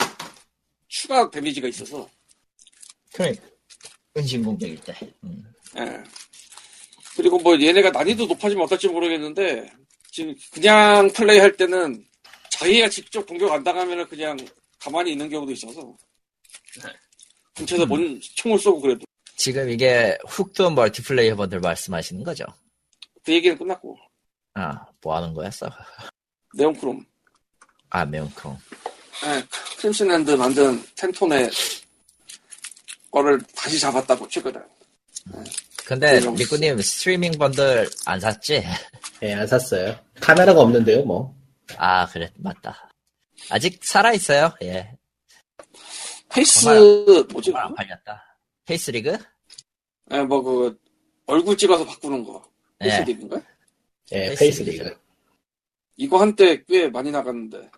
추가 데미지가 있어서. 그래. 은신 공격일 때. 예. 그리고 뭐 얘네가 난이도 높아지면 어떨지 모르겠는데, 지금 그냥 플레이 할 때는 자기가 직접 공격 안 당하면은 그냥 가만히 있는 경우도 있어서. 근처에서 뭔 총을 쏘고 그래도. 지금 이게 훅도 멀티플레이어 번들 말씀하시는 거죠? 그 얘기는 끝났고. 아, 뭐 하는 거였어? 네온 크롬. 아, 네온 크롬. 네, 크림슨 랜드 만든 텐톤의 거를 다시 잡았다고 최근에. 근데 미꾸님 스트리밍 번들 안 샀지? 네, 안 샀어요. 카메라가 없는데요, 뭐. 아, 그래, 맞다. 아직 살아있어요, 예. 안 팔렸다. 페이스리그? 예, 뭐 얼굴 찍어서 바꾸는 거. 페이스리그인가? 예, 페이스리그. 이거 한때 꽤 많이 나갔는데,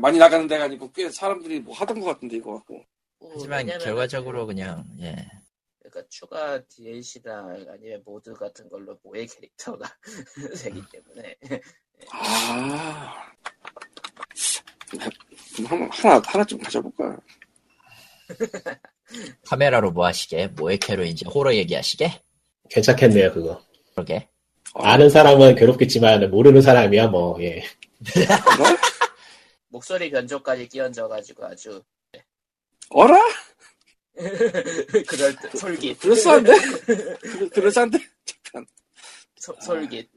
많이 나가는 데가 아니고 꽤 사람들이 뭐 하던 것 같은데 이거 갖고. 하지만 결과적으로 그냥 예. 그러니까 추가 DLC나 아니면 모드 같은 걸로 모의 캐릭터가 되기 때문에. 아, 하나 좀 가져볼까? 카메라로 뭐 하시게? 모에캐로 이제 호러 얘기하시게? 괜찮겠네요 그거. 그러게. 아는 사람은 괴롭겠지만 모르는 사람이야 뭐. 예. 목소리 변조까지 끼얹어가지고 아주. 어라? 그럴 듯 솔깃. 그럴싸한데? 잠깐. 솔깃.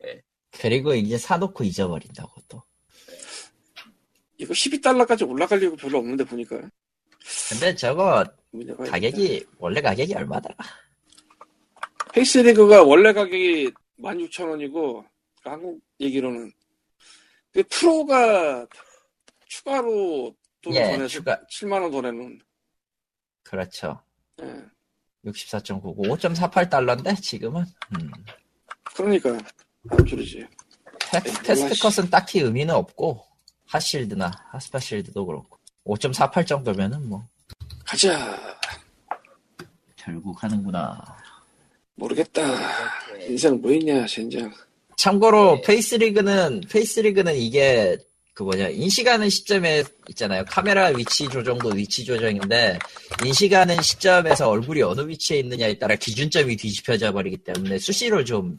네. 그리고 이제 사놓고 잊어버린다고 또. 이거 12달러까지 올라갈 이유가 별로 없는데 보니까. 근데 저거 가격이 원래 가격이 얼마더라? 페이스리그가 원래 가격이 16,000원이고 한국 얘기로는 그 프로가 추가로 돈을 보내서 7만원 더 내는. 그렇죠. 예. 64.99 $5.48인데 지금은. 그러니까 안 줄이지. 패스트 컷은 딱히 의미는 없고 핫실드나 핫스팟실드도 그렇고 5.48 정도면은 뭐 가자. 결국 하는구나. 모르겠다. 인생 뭐 있냐 젠장. 참고로 네. 페이스리그는 이게 그 뭐냐 인식하는 시점에 있잖아요. 카메라 위치 조정도 위치 조정인데 인식하는 시점에서 얼굴이 어느 위치에 있느냐에 따라 기준점이 뒤집혀져 버리기 때문에 수시로 좀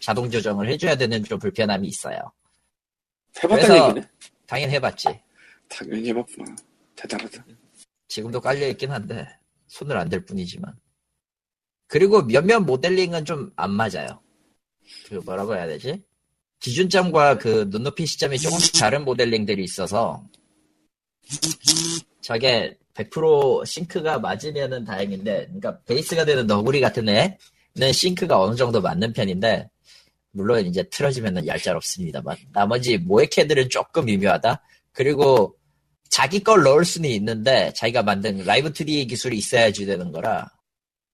자동 조정을 해줘야 되는 좀 불편함이 있어요. 해봤다는 얘기네? 당연히 해봤지. 당연히 해봤구나. 대단하다. 지금도 깔려있긴 한데 손을 안 댈 뿐이지만. 그리고 몇몇 모델링은 좀 안 맞아요. 그 뭐라고 해야 되지? 기준점과 그 눈높이 시점이 조금씩 다른 모델링들이 있어서 저게 100% 싱크가 맞으면은 다행인데, 그러니까 베이스가 되는 너구리 같은 애는 싱크가 어느 정도 맞는 편인데, 물론 이제 틀어지면은 얄짤없습니다만 나머지 모에캐들은 조금 미묘하다. 그리고 자기 걸 넣을 수는 있는데 자기가 만든 라이브 2D 기술이 있어야지 되는 거라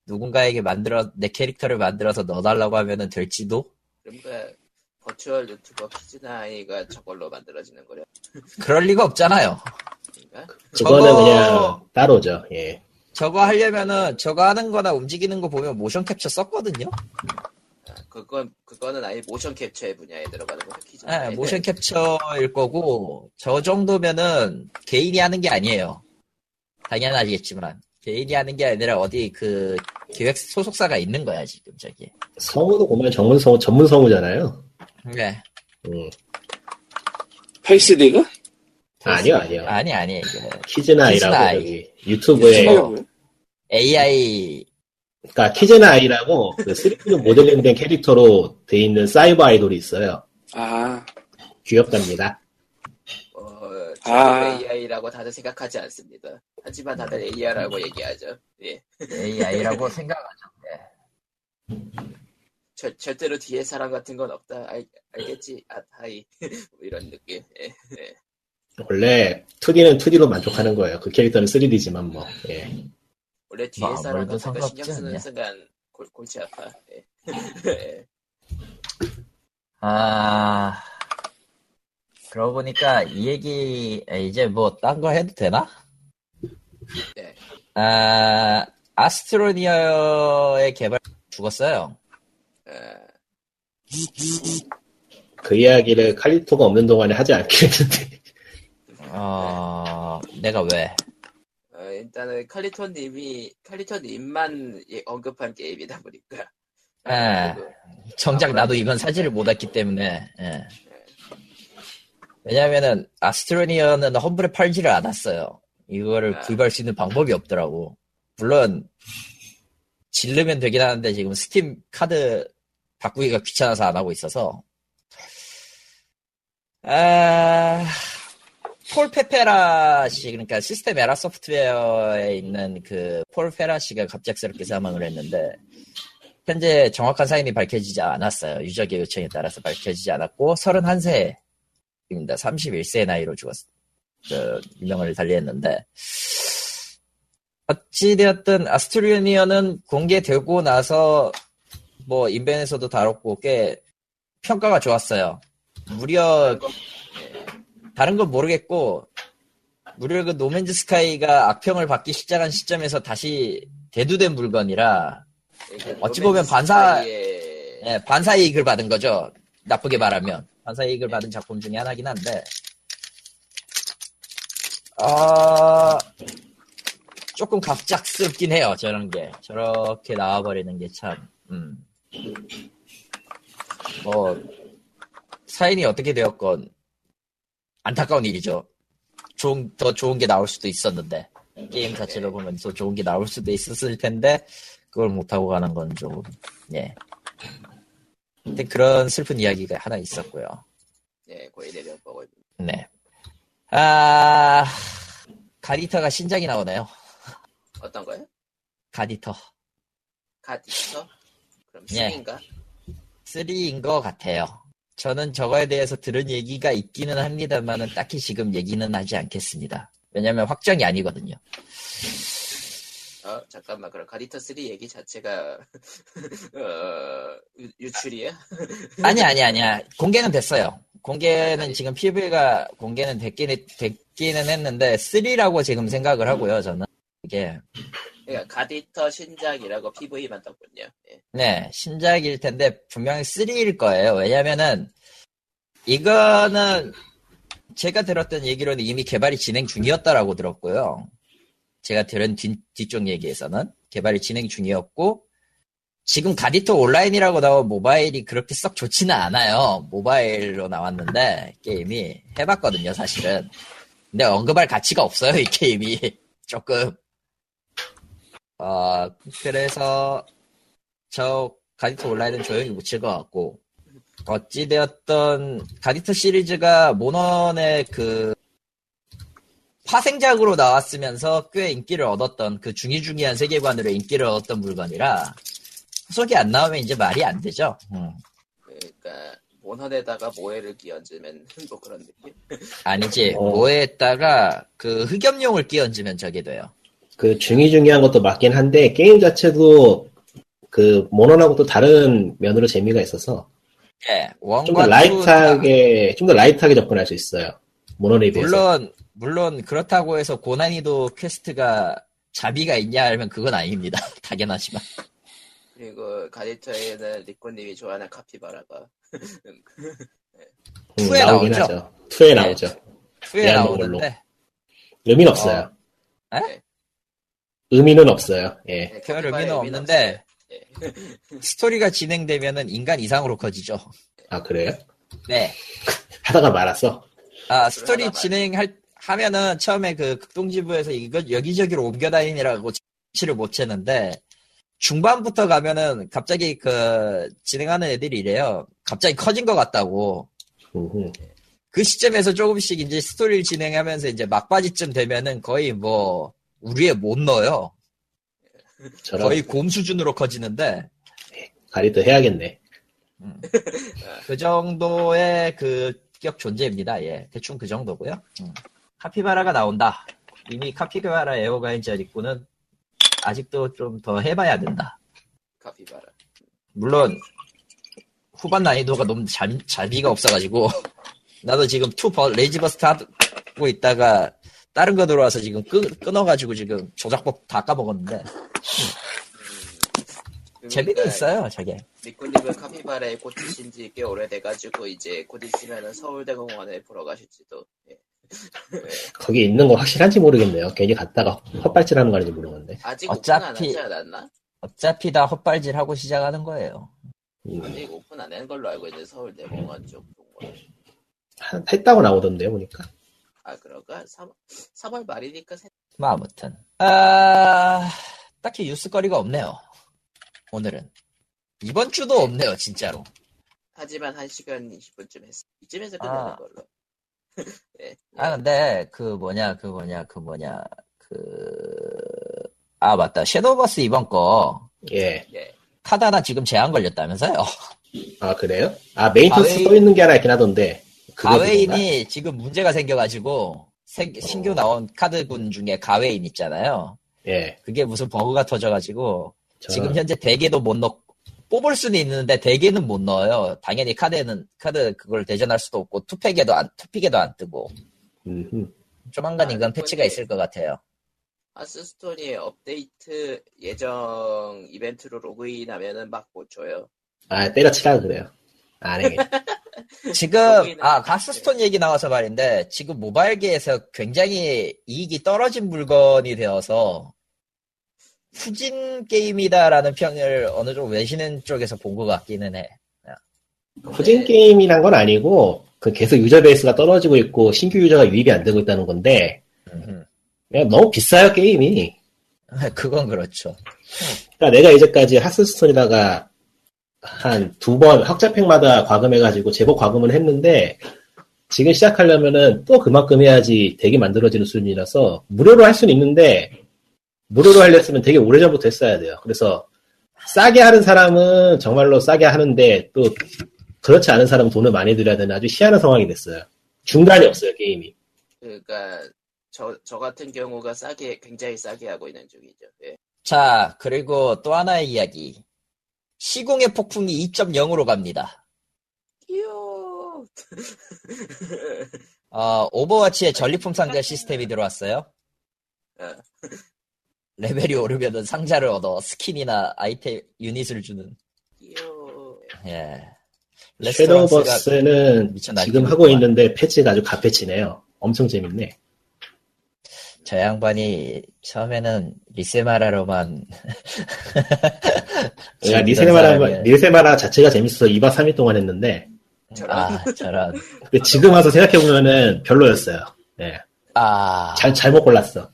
누군가에게 만들어 내 캐릭터를 만들어서 넣어달라고 하면은 될지도. 근데 버추얼 유튜버 피즈나이가 저걸로 만들어지는 거래. 그럴 리가 없잖아요. 그거는 그냥 따로죠. 예. 저거 하려면은 저거 하는 거나 움직이는 거 보면 모션 캡처 썼거든요. 그거는 아예 모션 캡처의 분야에 들어가는 거 피즈. 네, 모션 캡처일 거고 저 정도면은 개인이 하는 게 아니에요. 당연하겠지만 개인이 하는 게 아니라 어디 그 기획 소속사가 있는 거야 지금 저기. 성우도 보면 전문 성우잖아요. 네. 페이스리그? 아니요. 아니 이게 키즈나이라고 여기 유튜브에 AI. 그러니까 키즈나이라고 그 3D 모델링된 캐릭터로 돼 있는 사이버 아이돌이 있어요. 아. 귀엽답니다. AI라고 다들 생각하지 않습니다. 하지만 다들 AI라고 얘기하죠. 예. AI라고 생각하죠. 네. 절대로 뒤에 사람 같은 건 없다. 알겠지? 아타이 이런 느낌. 예. 원래 2D는 2D로 만족하는 거예요. 그 캐릭터는 3D지만 뭐. 예. 원래 뒤에 사람 같은 거 신경 쓰는 순간 골치 아파. 예. 예. 아. 그러고 보니까 이 얘기 이제 뭐 딴 거 해도 되나? 네. 아, 아스트로니어의 개발 죽었어요. 그 이야기를 칼리토가 없는 동안에 하지 않기로 했는데. 내가 왜? 일단은 칼리토님만 언급한 게임이다 보니까. 예. 정작 나도 이건 사지를 못했기 때문에. 예. 왜냐면은, 아스트로니어는 험블에 팔지를 않았어요. 이거를 구입할 수 있는 방법이 없더라고. 물론, 질르면 되긴 하는데, 지금 스팀 카드 바꾸기가 귀찮아서 안 하고 있어서. 폴 페페라 씨, 그러니까 시스템 에라 소프트웨어에 있는 그 폴 페페라 씨가 갑작스럽게 사망을 했는데, 현재 정확한 사인이 밝혀지지 않았어요. 유저계 요청에 따라서 밝혀지지 않았고, 31세. 31세의 나이로 유명을 달리했는데, 어찌되었든 아스트로니어는 공개되고 나서 뭐 인벤에서도 다뤘고 꽤 평가가 좋았어요. 무려 다른 건 모르겠고 무려 그 노맨즈 스카이가 악평을 받기 시작한 시점에서 다시 대두된 물건이라 어찌 보면 반사 이익을 받은 거죠. 나쁘게 말하면. 반사 이익을 받은 작품 중에 하나긴 한데, 조금 갑작스럽긴 해요, 저런 게. 저렇게 나와버리는 게 참, 사인이 어떻게 되었건, 안타까운 일이죠. 더 좋은 게 나올 수도 있었는데, 게임 자체를 보면 더 좋은 게 나올 수도 있었을 텐데, 그걸 못하고 가는 건 좀, 예. 근데 그런 슬픈 이야기가 하나 있었고요. 네, 거의 내려보고. 네. 아, 가디터가 신작이 나오네요. 어떤 거요? 가디터. 가디터? 그럼 3인가? 네. 3인 거 같아요. 저는 저거에 대해서 들은 얘기가 있기는 합니다만은 딱히 지금 얘기는 하지 않겠습니다. 왜냐면 확정이 아니거든요. 잠깐만, 그럼 가디터 3 얘기 자체가 유출이야? 아니야. 공개는 됐어요. 공개는 지금 PV가 공개는 됐기는 했는데 3라고 지금 생각을 하고요. 저는 이게. 그러니까 가디터 신작이라고 PV만 떴군요. 예. 네, 신작일 텐데 분명히 3일 거예요. 왜냐면은 이거는 제가 들었던 얘기로는 이미 개발이 진행 중이었다라고 들었고요. 제가 들은 뒤쪽 얘기에서는 개발이 진행 중이었고 지금 가디터 온라인이라고 나온 모바일이 그렇게 썩 좋지는 않아요. 모바일로 나왔는데 게임이 해봤거든요, 사실은. 근데 언급할 가치가 없어요, 이 게임이. 조금. 그래서 저 가디터 온라인은 조용히 묻힐 것 같고 어찌되었던 가디터 시리즈가 모넌의 그 파생작으로 나왔으면서 꽤 인기를 얻었던 그 중이중이한 세계관으로 인기를 얻었던 물건이라 후속이 안 나오면 이제 말이 안 되죠. 그러니까 모넌에다가 모해를 끼얹으면 뭐 그런 느낌? 아니지, 모해에다가 그 흑염룡을 끼얹으면 저게 돼요. 그 중요한 것도 맞긴 한데 게임 자체도 그 모넌하고 또 다른 면으로 재미가 있어서 예, 좀 더 라이트하게 접근할 수 있어요. 모넌에 비해서. 물론 그렇다고 해서 고난이도 퀘스트가 자비가 있냐 하면 그건 아닙니다. 당연하지만. 그리고 가디터에는 리코님이 좋아하는 카피바라가 2에 나오죠. 2에 나오죠. 2에 나오는데 의미는 없어요. 에? 의미는 없어요. 예. 네, 별 의미는 없는데 스토리가 진행되면은 인간 이상으로 커지죠. 아 그래요? 네. 하다가 말았어. 아 스토리 진행하면은 처음에 그 극동지부에서 이거 여기저기로 옮겨다니느라고 정치를 못 채는데 중반부터 가면은 갑자기 그 진행하는 애들이 이래요. 갑자기 커진 것 같다고. 그 시점에서 조금씩 이제 스토리를 진행하면서 이제 막바지쯤 되면은 거의 뭐 우리에 못 넣어요. 거의 곰 수준으로 커지는데. 가리도 해야겠네. 그 정도의 그 격 존재입니다. 예, 대충 그 정도고요. 카피바라가 나온다. 이미 카피바라 에어가인절 입구는 아직도 좀 더 해봐야 된다. 카피바라. 물론 후반 난이도가 너무 자비가 없어가지고 나도 지금 레이지버스트 하고 있다가 다른 거 들어와서 지금 끊어가지고 지금 조작법 다 까먹었는데. 그러니까 재미도 있어요, 저게. 리코님은 카피바라에 꽂히신 지 꽤 오래돼가지고 이제 곧 있으면 서울대공원에 보러 가실지도. 예. 거기 있는 거 확실한지 모르겠네요. 괜히 갔다가 헛발질하는 거 아닌지 모르겠는데. 아직 오픈 안 하지 않았나? 어차피 다 헛발질하고 시작하는 거예요. 아직 오픈 안 한 걸로 알고 있는데 서울대공원 쪽. 했다고 나오던데요, 보니까. 아, 그런가? 3월 말이니까. 아무튼. 딱히 뉴스거리가 없네요. 오늘은. 이번 주도 없네요, 진짜로. 하지만 1시간 20분쯤 했어. 이쯤에서 끝나는 걸로. 네. 근데, 맞다. 섀도우버스 이번 거. 예. 카드 하나 지금 제한 걸렸다면서요? 아, 그래요? 아, 메인턴스 떠 있는 게 하나 있긴 하던데. 가웨인이 지금 문제가 생겨가지고 신규 나온 카드군 중에 가웨인 있잖아요. 예. 그게 무슨 버그가 터져가지고 지금 현재 4개도 못 넣고 뽑을 수는 있는데 4개는 못 넣어요. 당연히 카드 그걸 대전할 수도 없고 투픽에도 안 뜨고. 조만간 이건 패치가 있을 것 같아요. 아스스톤이 업데이트 예정 이벤트로 로그인하면은 막 못 줘요. 아 때려치라 그래요. 안 해. 지금 가스스톤 얘기 나와서 말인데 지금 모바일계에서 굉장히 이익이 떨어진 물건이 되어서 후진 게임이다라는 평을 어느 정도 외시는 쪽에서 본 것 같기는 해. 후진 게임이란 건 아니고 그 계속 유저 베이스가 떨어지고 있고 신규 유저가 유입이 안 되고 있다는 건데 그냥 너무 비싸요 게임이. 그건 그렇죠. 그러니까 내가 이제까지 하스스톤에다가 한 두 번 학자팩마다 과금해가지고 제법 과금을 했는데 지금 시작하려면은 또 그만큼 해야지 되게 만들어지는 수준이라서 무료로 할 수는 있는데 무료로 하려면 되게 오래전부터 했어야 돼요. 그래서 싸게 하는 사람은 정말로 싸게 하는데 또 그렇지 않은 사람은 돈을 많이 들여야 되는 아주 희한한 상황이 됐어요. 중간이 없어요, 게임이. 그러니까 저 같은 경우가 싸게 굉장히 싸게 하고 있는 중이죠. 예. 자, 그리고 또 하나의 이야기. 시공의 폭풍이 2.0으로 갑니다. 이요. 오버워치의 전리품 상자 시스템이 들어왔어요. 레벨이 오르면은 상자를 얻어 스킨이나 아이템 유닛을 주는. 이요. 예. 섀도우버스는 지금 하고 있는데 패치가 아주 가패치네요. 엄청 재밌네. 저 양반이 처음에는 리세마라로만 리세마라 자체가 재밌어서 2박 3일 동안 했는데 저런. 근데 지금 와서 생각해보면은 별로였어요. 네. 잘못 골랐어.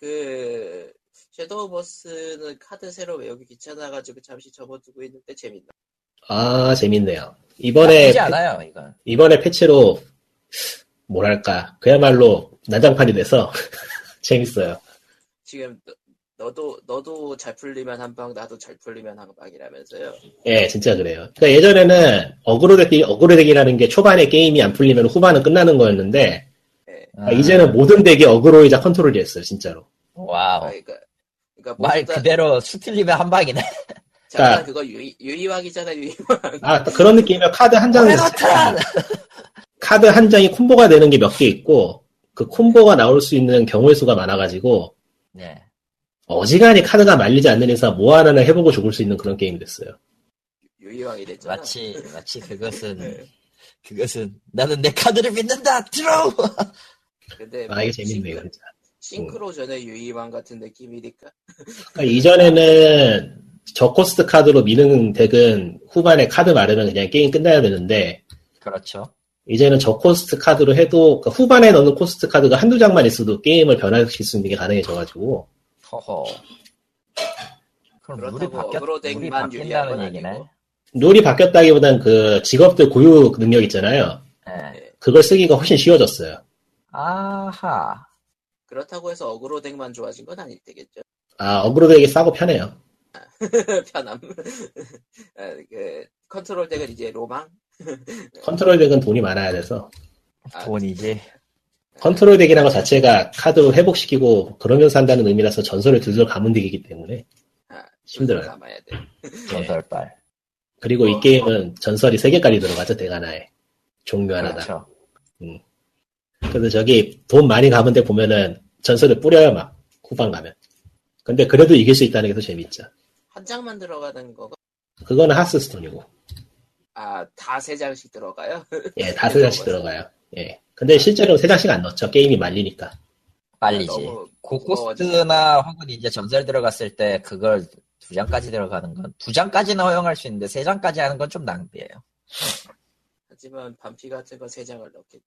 그 섀도우버스는 카드 새로 외우기 귀찮아가지고 잠시 접어두고 있는데 재밌나? 재밌네요. 이번에 패치로 뭐랄까 그야말로 난장판이 돼서 재밌어요. 지금 너도 잘 풀리면 한 방, 나도 잘 풀리면 한 방이라면서요. 예, 진짜 그래요. 그러니까 예전에는 어그로덱이라는 게 초반에 게임이 안 풀리면 후반은 끝나는 거였는데 예. 이제는 모든 덱이 어그로이자 컨트롤이 됐어요, 진짜로. 와우. 그러니까 말 그대로 수 틀리면 한 방이네. 잠깐 그거 유의왕이잖아, 유의왕. 그런 느낌이면 카드 한 장이 카드 한 장이 콤보가 되는 게 몇 개 있고 그 콤보가 나올 수 있는 경우의 수가 많아가지고 네. 어지간히 카드가 말리지 않는 이상 뭐 하나는 해보고 죽을 수 있는 그런 게임이 됐어요. 유의왕이 됐잖아. 마치 그것은 나는 내 카드를 믿는다. 들어. 근데 이게 재밌네요, 진짜. 싱크로전의 유의왕 같은 느낌이니까. 그러니까 이전에는 저코스트 카드로 미는 덱은 후반에 카드 마르면 그냥 게임 끝나야 되는데 그렇죠. 이제는 저코스트 카드로 해도 그러니까 후반에 넣는 코스트 카드가 한두 장만 있어도 게임을 변화시킬 수 있는 게 가능해져가지고 허허. 그럼 룰이 바뀌었다는 유리한 얘기네. 룰이 바뀌었다기보단 그 직업들 고유 능력 있잖아요. 네. 그걸 쓰기가 훨씬 쉬워졌어요. 아하. 그렇다고 해서 어그로 덱만 좋아진 건 아니 되겠죠. 어그로 덱이 싸고 편해요. 편함. 컨트롤 덱은 이제 로망? 컨트롤 덱은 돈이 많아야 돼서. 돈이지. 컨트롤 덱이라는 것 자체가 카드로 회복시키고 그러면서 한다는 의미라서 전설을 들들 감은 덱이기 때문에 힘들어요. 감아야 돼. 전설빨. 그리고 이 게임은 전설이 3개까지 들어가죠, 덱 하나에. 종류 하나다. 그렇죠. 그래서 저기 돈 많이 감은 데 보면은 전설을 뿌려요, 막. 후반 가면. 근데 그래도 이길 수 있다는 게 더 재밌죠. 한 장만 들어가는 거가? 그거는 하스스톤이고. 다 3장씩 들어가요? 예, 다 3장씩 들어가요. 예. 근데 실제로 3장씩 안 넣죠. 게임이 말리니까. 말리지. 고코스트나 혹은 이제 전설 들어갔을 때 그걸 2장까지 들어가는 건 2장까지는 허용할 수 있는데 3장까지 하는 건 좀 낭비예요. 하지만 반피 같은 건 3장을 넣겠.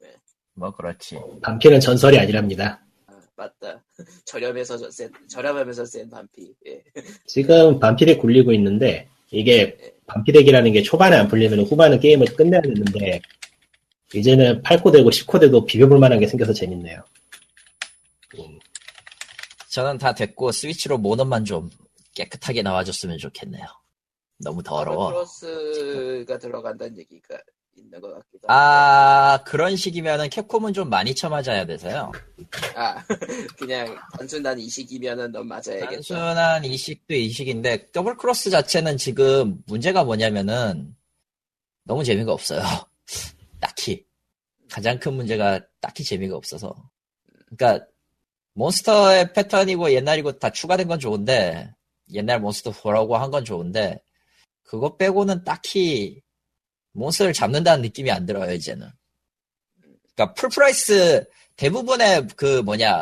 네. 뭐 그렇지. 반피는 전설이 아니랍니다. 맞다. 저렴하면서 센 반피. 예. 지금 반피덱 굴리고 있는데 이게 반피덱이라는 게 초반에 안 풀리면 후반은 게임을 끝내야 되는데 이제는 8코덱고 10코덱도 비벼볼 만한 게 생겨서 재밌네요. 저는 다 됐고 스위치로 모넌만 좀 깨끗하게 나와줬으면 좋겠네요. 너무 더러워. 플러스가 들어간다는 얘기가 있는 것 같기도 하고. 그런 식이면은 캡콤은 좀 많이 쳐맞아야 돼서요. 그냥 단순한 이식이면은 넌 맞아야겠다. 단순한 이식도 이식인데 더블 크로스 자체는 지금 문제가 뭐냐면은 너무 재미가 없어요. 딱히 가장 큰 문제가 딱히 재미가 없어서. 그러니까 몬스터의 패턴이고 옛날이고 다 추가된 건 좋은데 옛날 몬스터 보라고 한 건 좋은데 그거 빼고는 딱히 몬스터를 잡는다는 느낌이 안 들어요, 이제는. 그러니까 풀프라이스 대부분의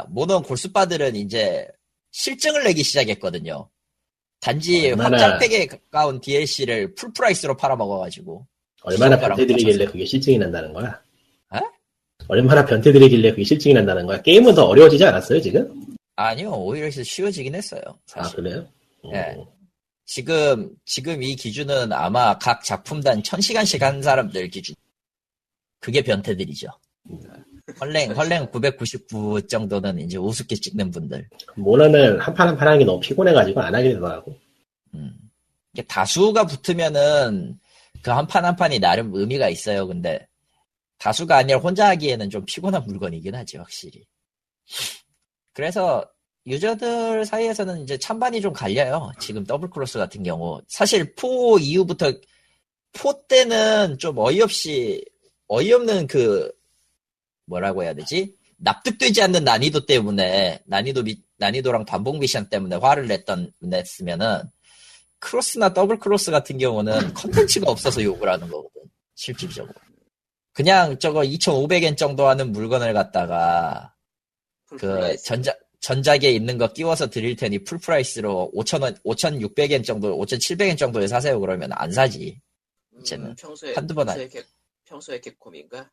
모던 골수바들은 이제 실증을 내기 시작했거든요. 단지 확장팩에 가까운 DLC를 풀프라이스로 팔아먹어가지고. 얼마나 변태들이길래 그게 실증이 난다는 거야? 에? 얼마나 변태들이길래 그게 실증이 난다는 거야? 게임은 더 어려워지지 않았어요, 지금? 아니요, 오히려 쉬워지긴 했어요. 사실. 그래요? 예. 지금 이 기준은 아마 각 작품단 1000시간씩 한 사람들 기준. 그게 변태들이죠. 헐랭 999 정도는 이제 우습게 찍는 분들. 모나는 한 판 하는 게 너무 피곤해가지고 안 하게 되더라고. 이게 다수가 붙으면은 그 한 판이 나름 의미가 있어요. 근데 다수가 아니라 혼자 하기에는 좀 피곤한 물건이긴 하지, 확실히. 그래서 유저들 사이에서는 이제 찬반이 좀 갈려요. 지금 더블크로스 같은 경우. 사실 4 이후부터, 4 때는 좀 어이없는 그, 뭐라고 해야 되지? 납득되지 않는 난이도 때문에, 난이도랑 반복 미션 때문에 화를 냈으면은, 크로스나 더블크로스 같은 경우는 컨텐츠가 없어서 욕을 하는 거거든. 실질적으로. 그냥 저거 2,500엔 정도 하는 물건을 갖다가, 그, 전작에 있는 거 끼워서 드릴 테니 풀프라이스로 5,000원, 5,600엔 정도, 5,700엔 정도에 사세요. 그러면 안 사지. 쟤는. 한두 번 하지. 평소에 개콤인가?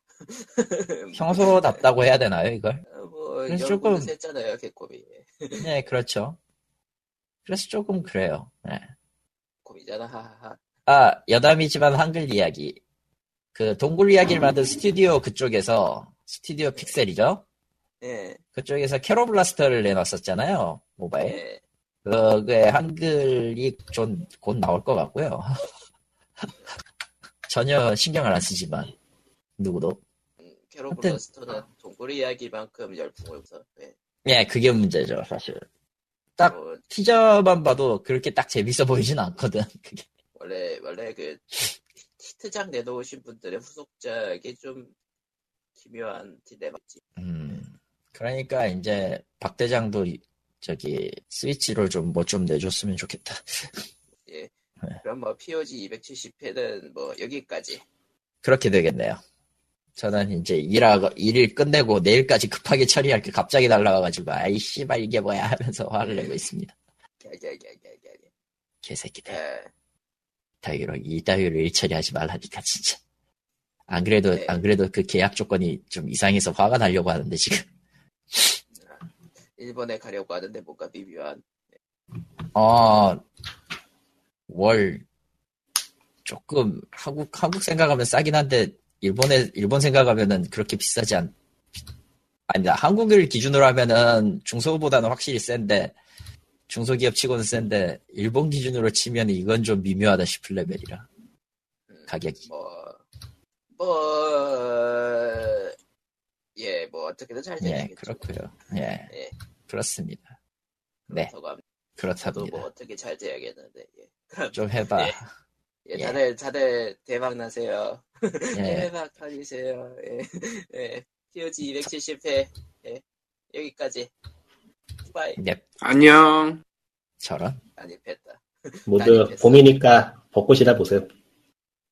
평소답다고 해야 되나요, 이걸? 그래서 조금. 했잖아요, 개콤이. 네, 그렇죠. 그래서 조금 그래요. 네. 곰이잖아, 하하하. 아, 여담이지만 한글 이야기. 그, 동굴 이야기를 만든 스튜디오 그쪽에서, 스튜디오 픽셀이죠? 네. 그쪽에서 캐로블라스터를 내놨었잖아요, 모바일. 네. 그거의 한글이 좀 곧 나올 것 같고요. 전혀 신경을 안 쓰지만, 누구도. 캐로블라스터는 동굴 이야기만큼 열풍을 없어. 네. 예, 그게 문제죠, 사실. 딱, 티저만 봐도 그렇게 딱 재밌어 보이진 않거든, 그게. 원래 그, 히트작 내놓으신 분들의 후속작이 좀 기묘한 디네마지. 그러니까 이제 박 대장도 저기 스위치로 좀 뭐 좀 내줬으면 좋겠다. 예. 네. 그럼 뭐 POG 270회는 뭐 여기까지. 그렇게 되겠네요. 저는 이제 일을 끝내고 내일까지 급하게 처리할 게 갑자기 날라와가지고 아이 씨발 이게 뭐야 하면서 화를 내고 있습니다. 개새끼들. 이따위로 일 처리하지 말라니까 진짜. 안 그래도 그 계약 조건이 좀 이상해서 화가 나려고 하는데 지금. 일본에 가려고 하는데 뭔가 미묘한. 월 조금 한국 생각하면 싸긴 한데 일본 생각하면은 그렇게 비싸지 않. 아니다, 한국을 기준으로 하면은 중소보다는 확실히 센데. 중소기업 치고는 센데 일본 기준으로 치면 이건 좀 미묘하다 싶을 레벨이라 가격이 어떻게든 잘 되겠죠. 예, 그렇고요. 예, 그렇습니다. 네, 그렇답니다. 뭐 어떻게 잘 돼야겠는데 예. 좀 해봐. 예, 다들 대박 나세요. 대박 터지세요. 예, POG 270회 예, 여기까지. 바이. Yep. 안녕. 저런. 난입했다. 모두 봄이니까 벚꽃이라 보세요.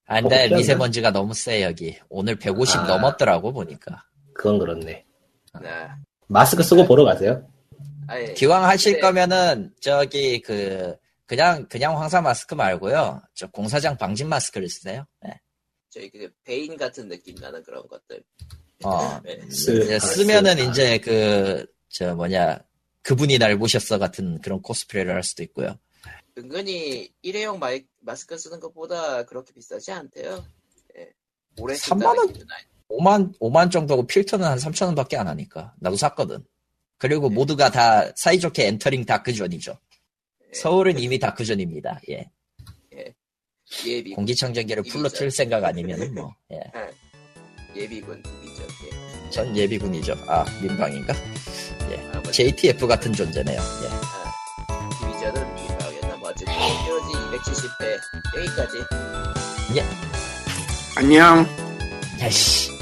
안돼, 미세먼지가 너무 세 여기. 오늘 150 넘었더라고 보니까. 그건 그렇네. 마스크 쓰고 보러 가세요. 기왕 하실 거면은 저기 그 그냥 황사 마스크 말고요. 저 공사장 방진 마스크를 쓰세요. 네. 저희 그 베인 같은 느낌 나는 그런 것들. 이제 쓰면은 이제 그 저 뭐냐. 그분이 날 보셨어 같은 그런 코스프레를 할 수도 있고요. 은근히 일회용 마스크 쓰는 것보다 그렇게 비싸지 않대요. 예. 올해 3만원, 5만 정도고 필터는 한 3,000원밖에 안 하니까. 나도 샀거든. 그리고 예. 모두가 다 사이좋게 엔터링 다크존이죠. 예. 서울은 이미 다크존입니다. 예. 예비. 공기청정기를 풀로 틀 생각 아니면 뭐. 예. 예비군이죠. 예. 전 예비군이죠. 아, 민방인가? 예. JTF 같은 존재네요. 예. 디비전은 민방이었나 뭐 어쨌든 POG 270회 여기까지. 예. 안녕. 야씨.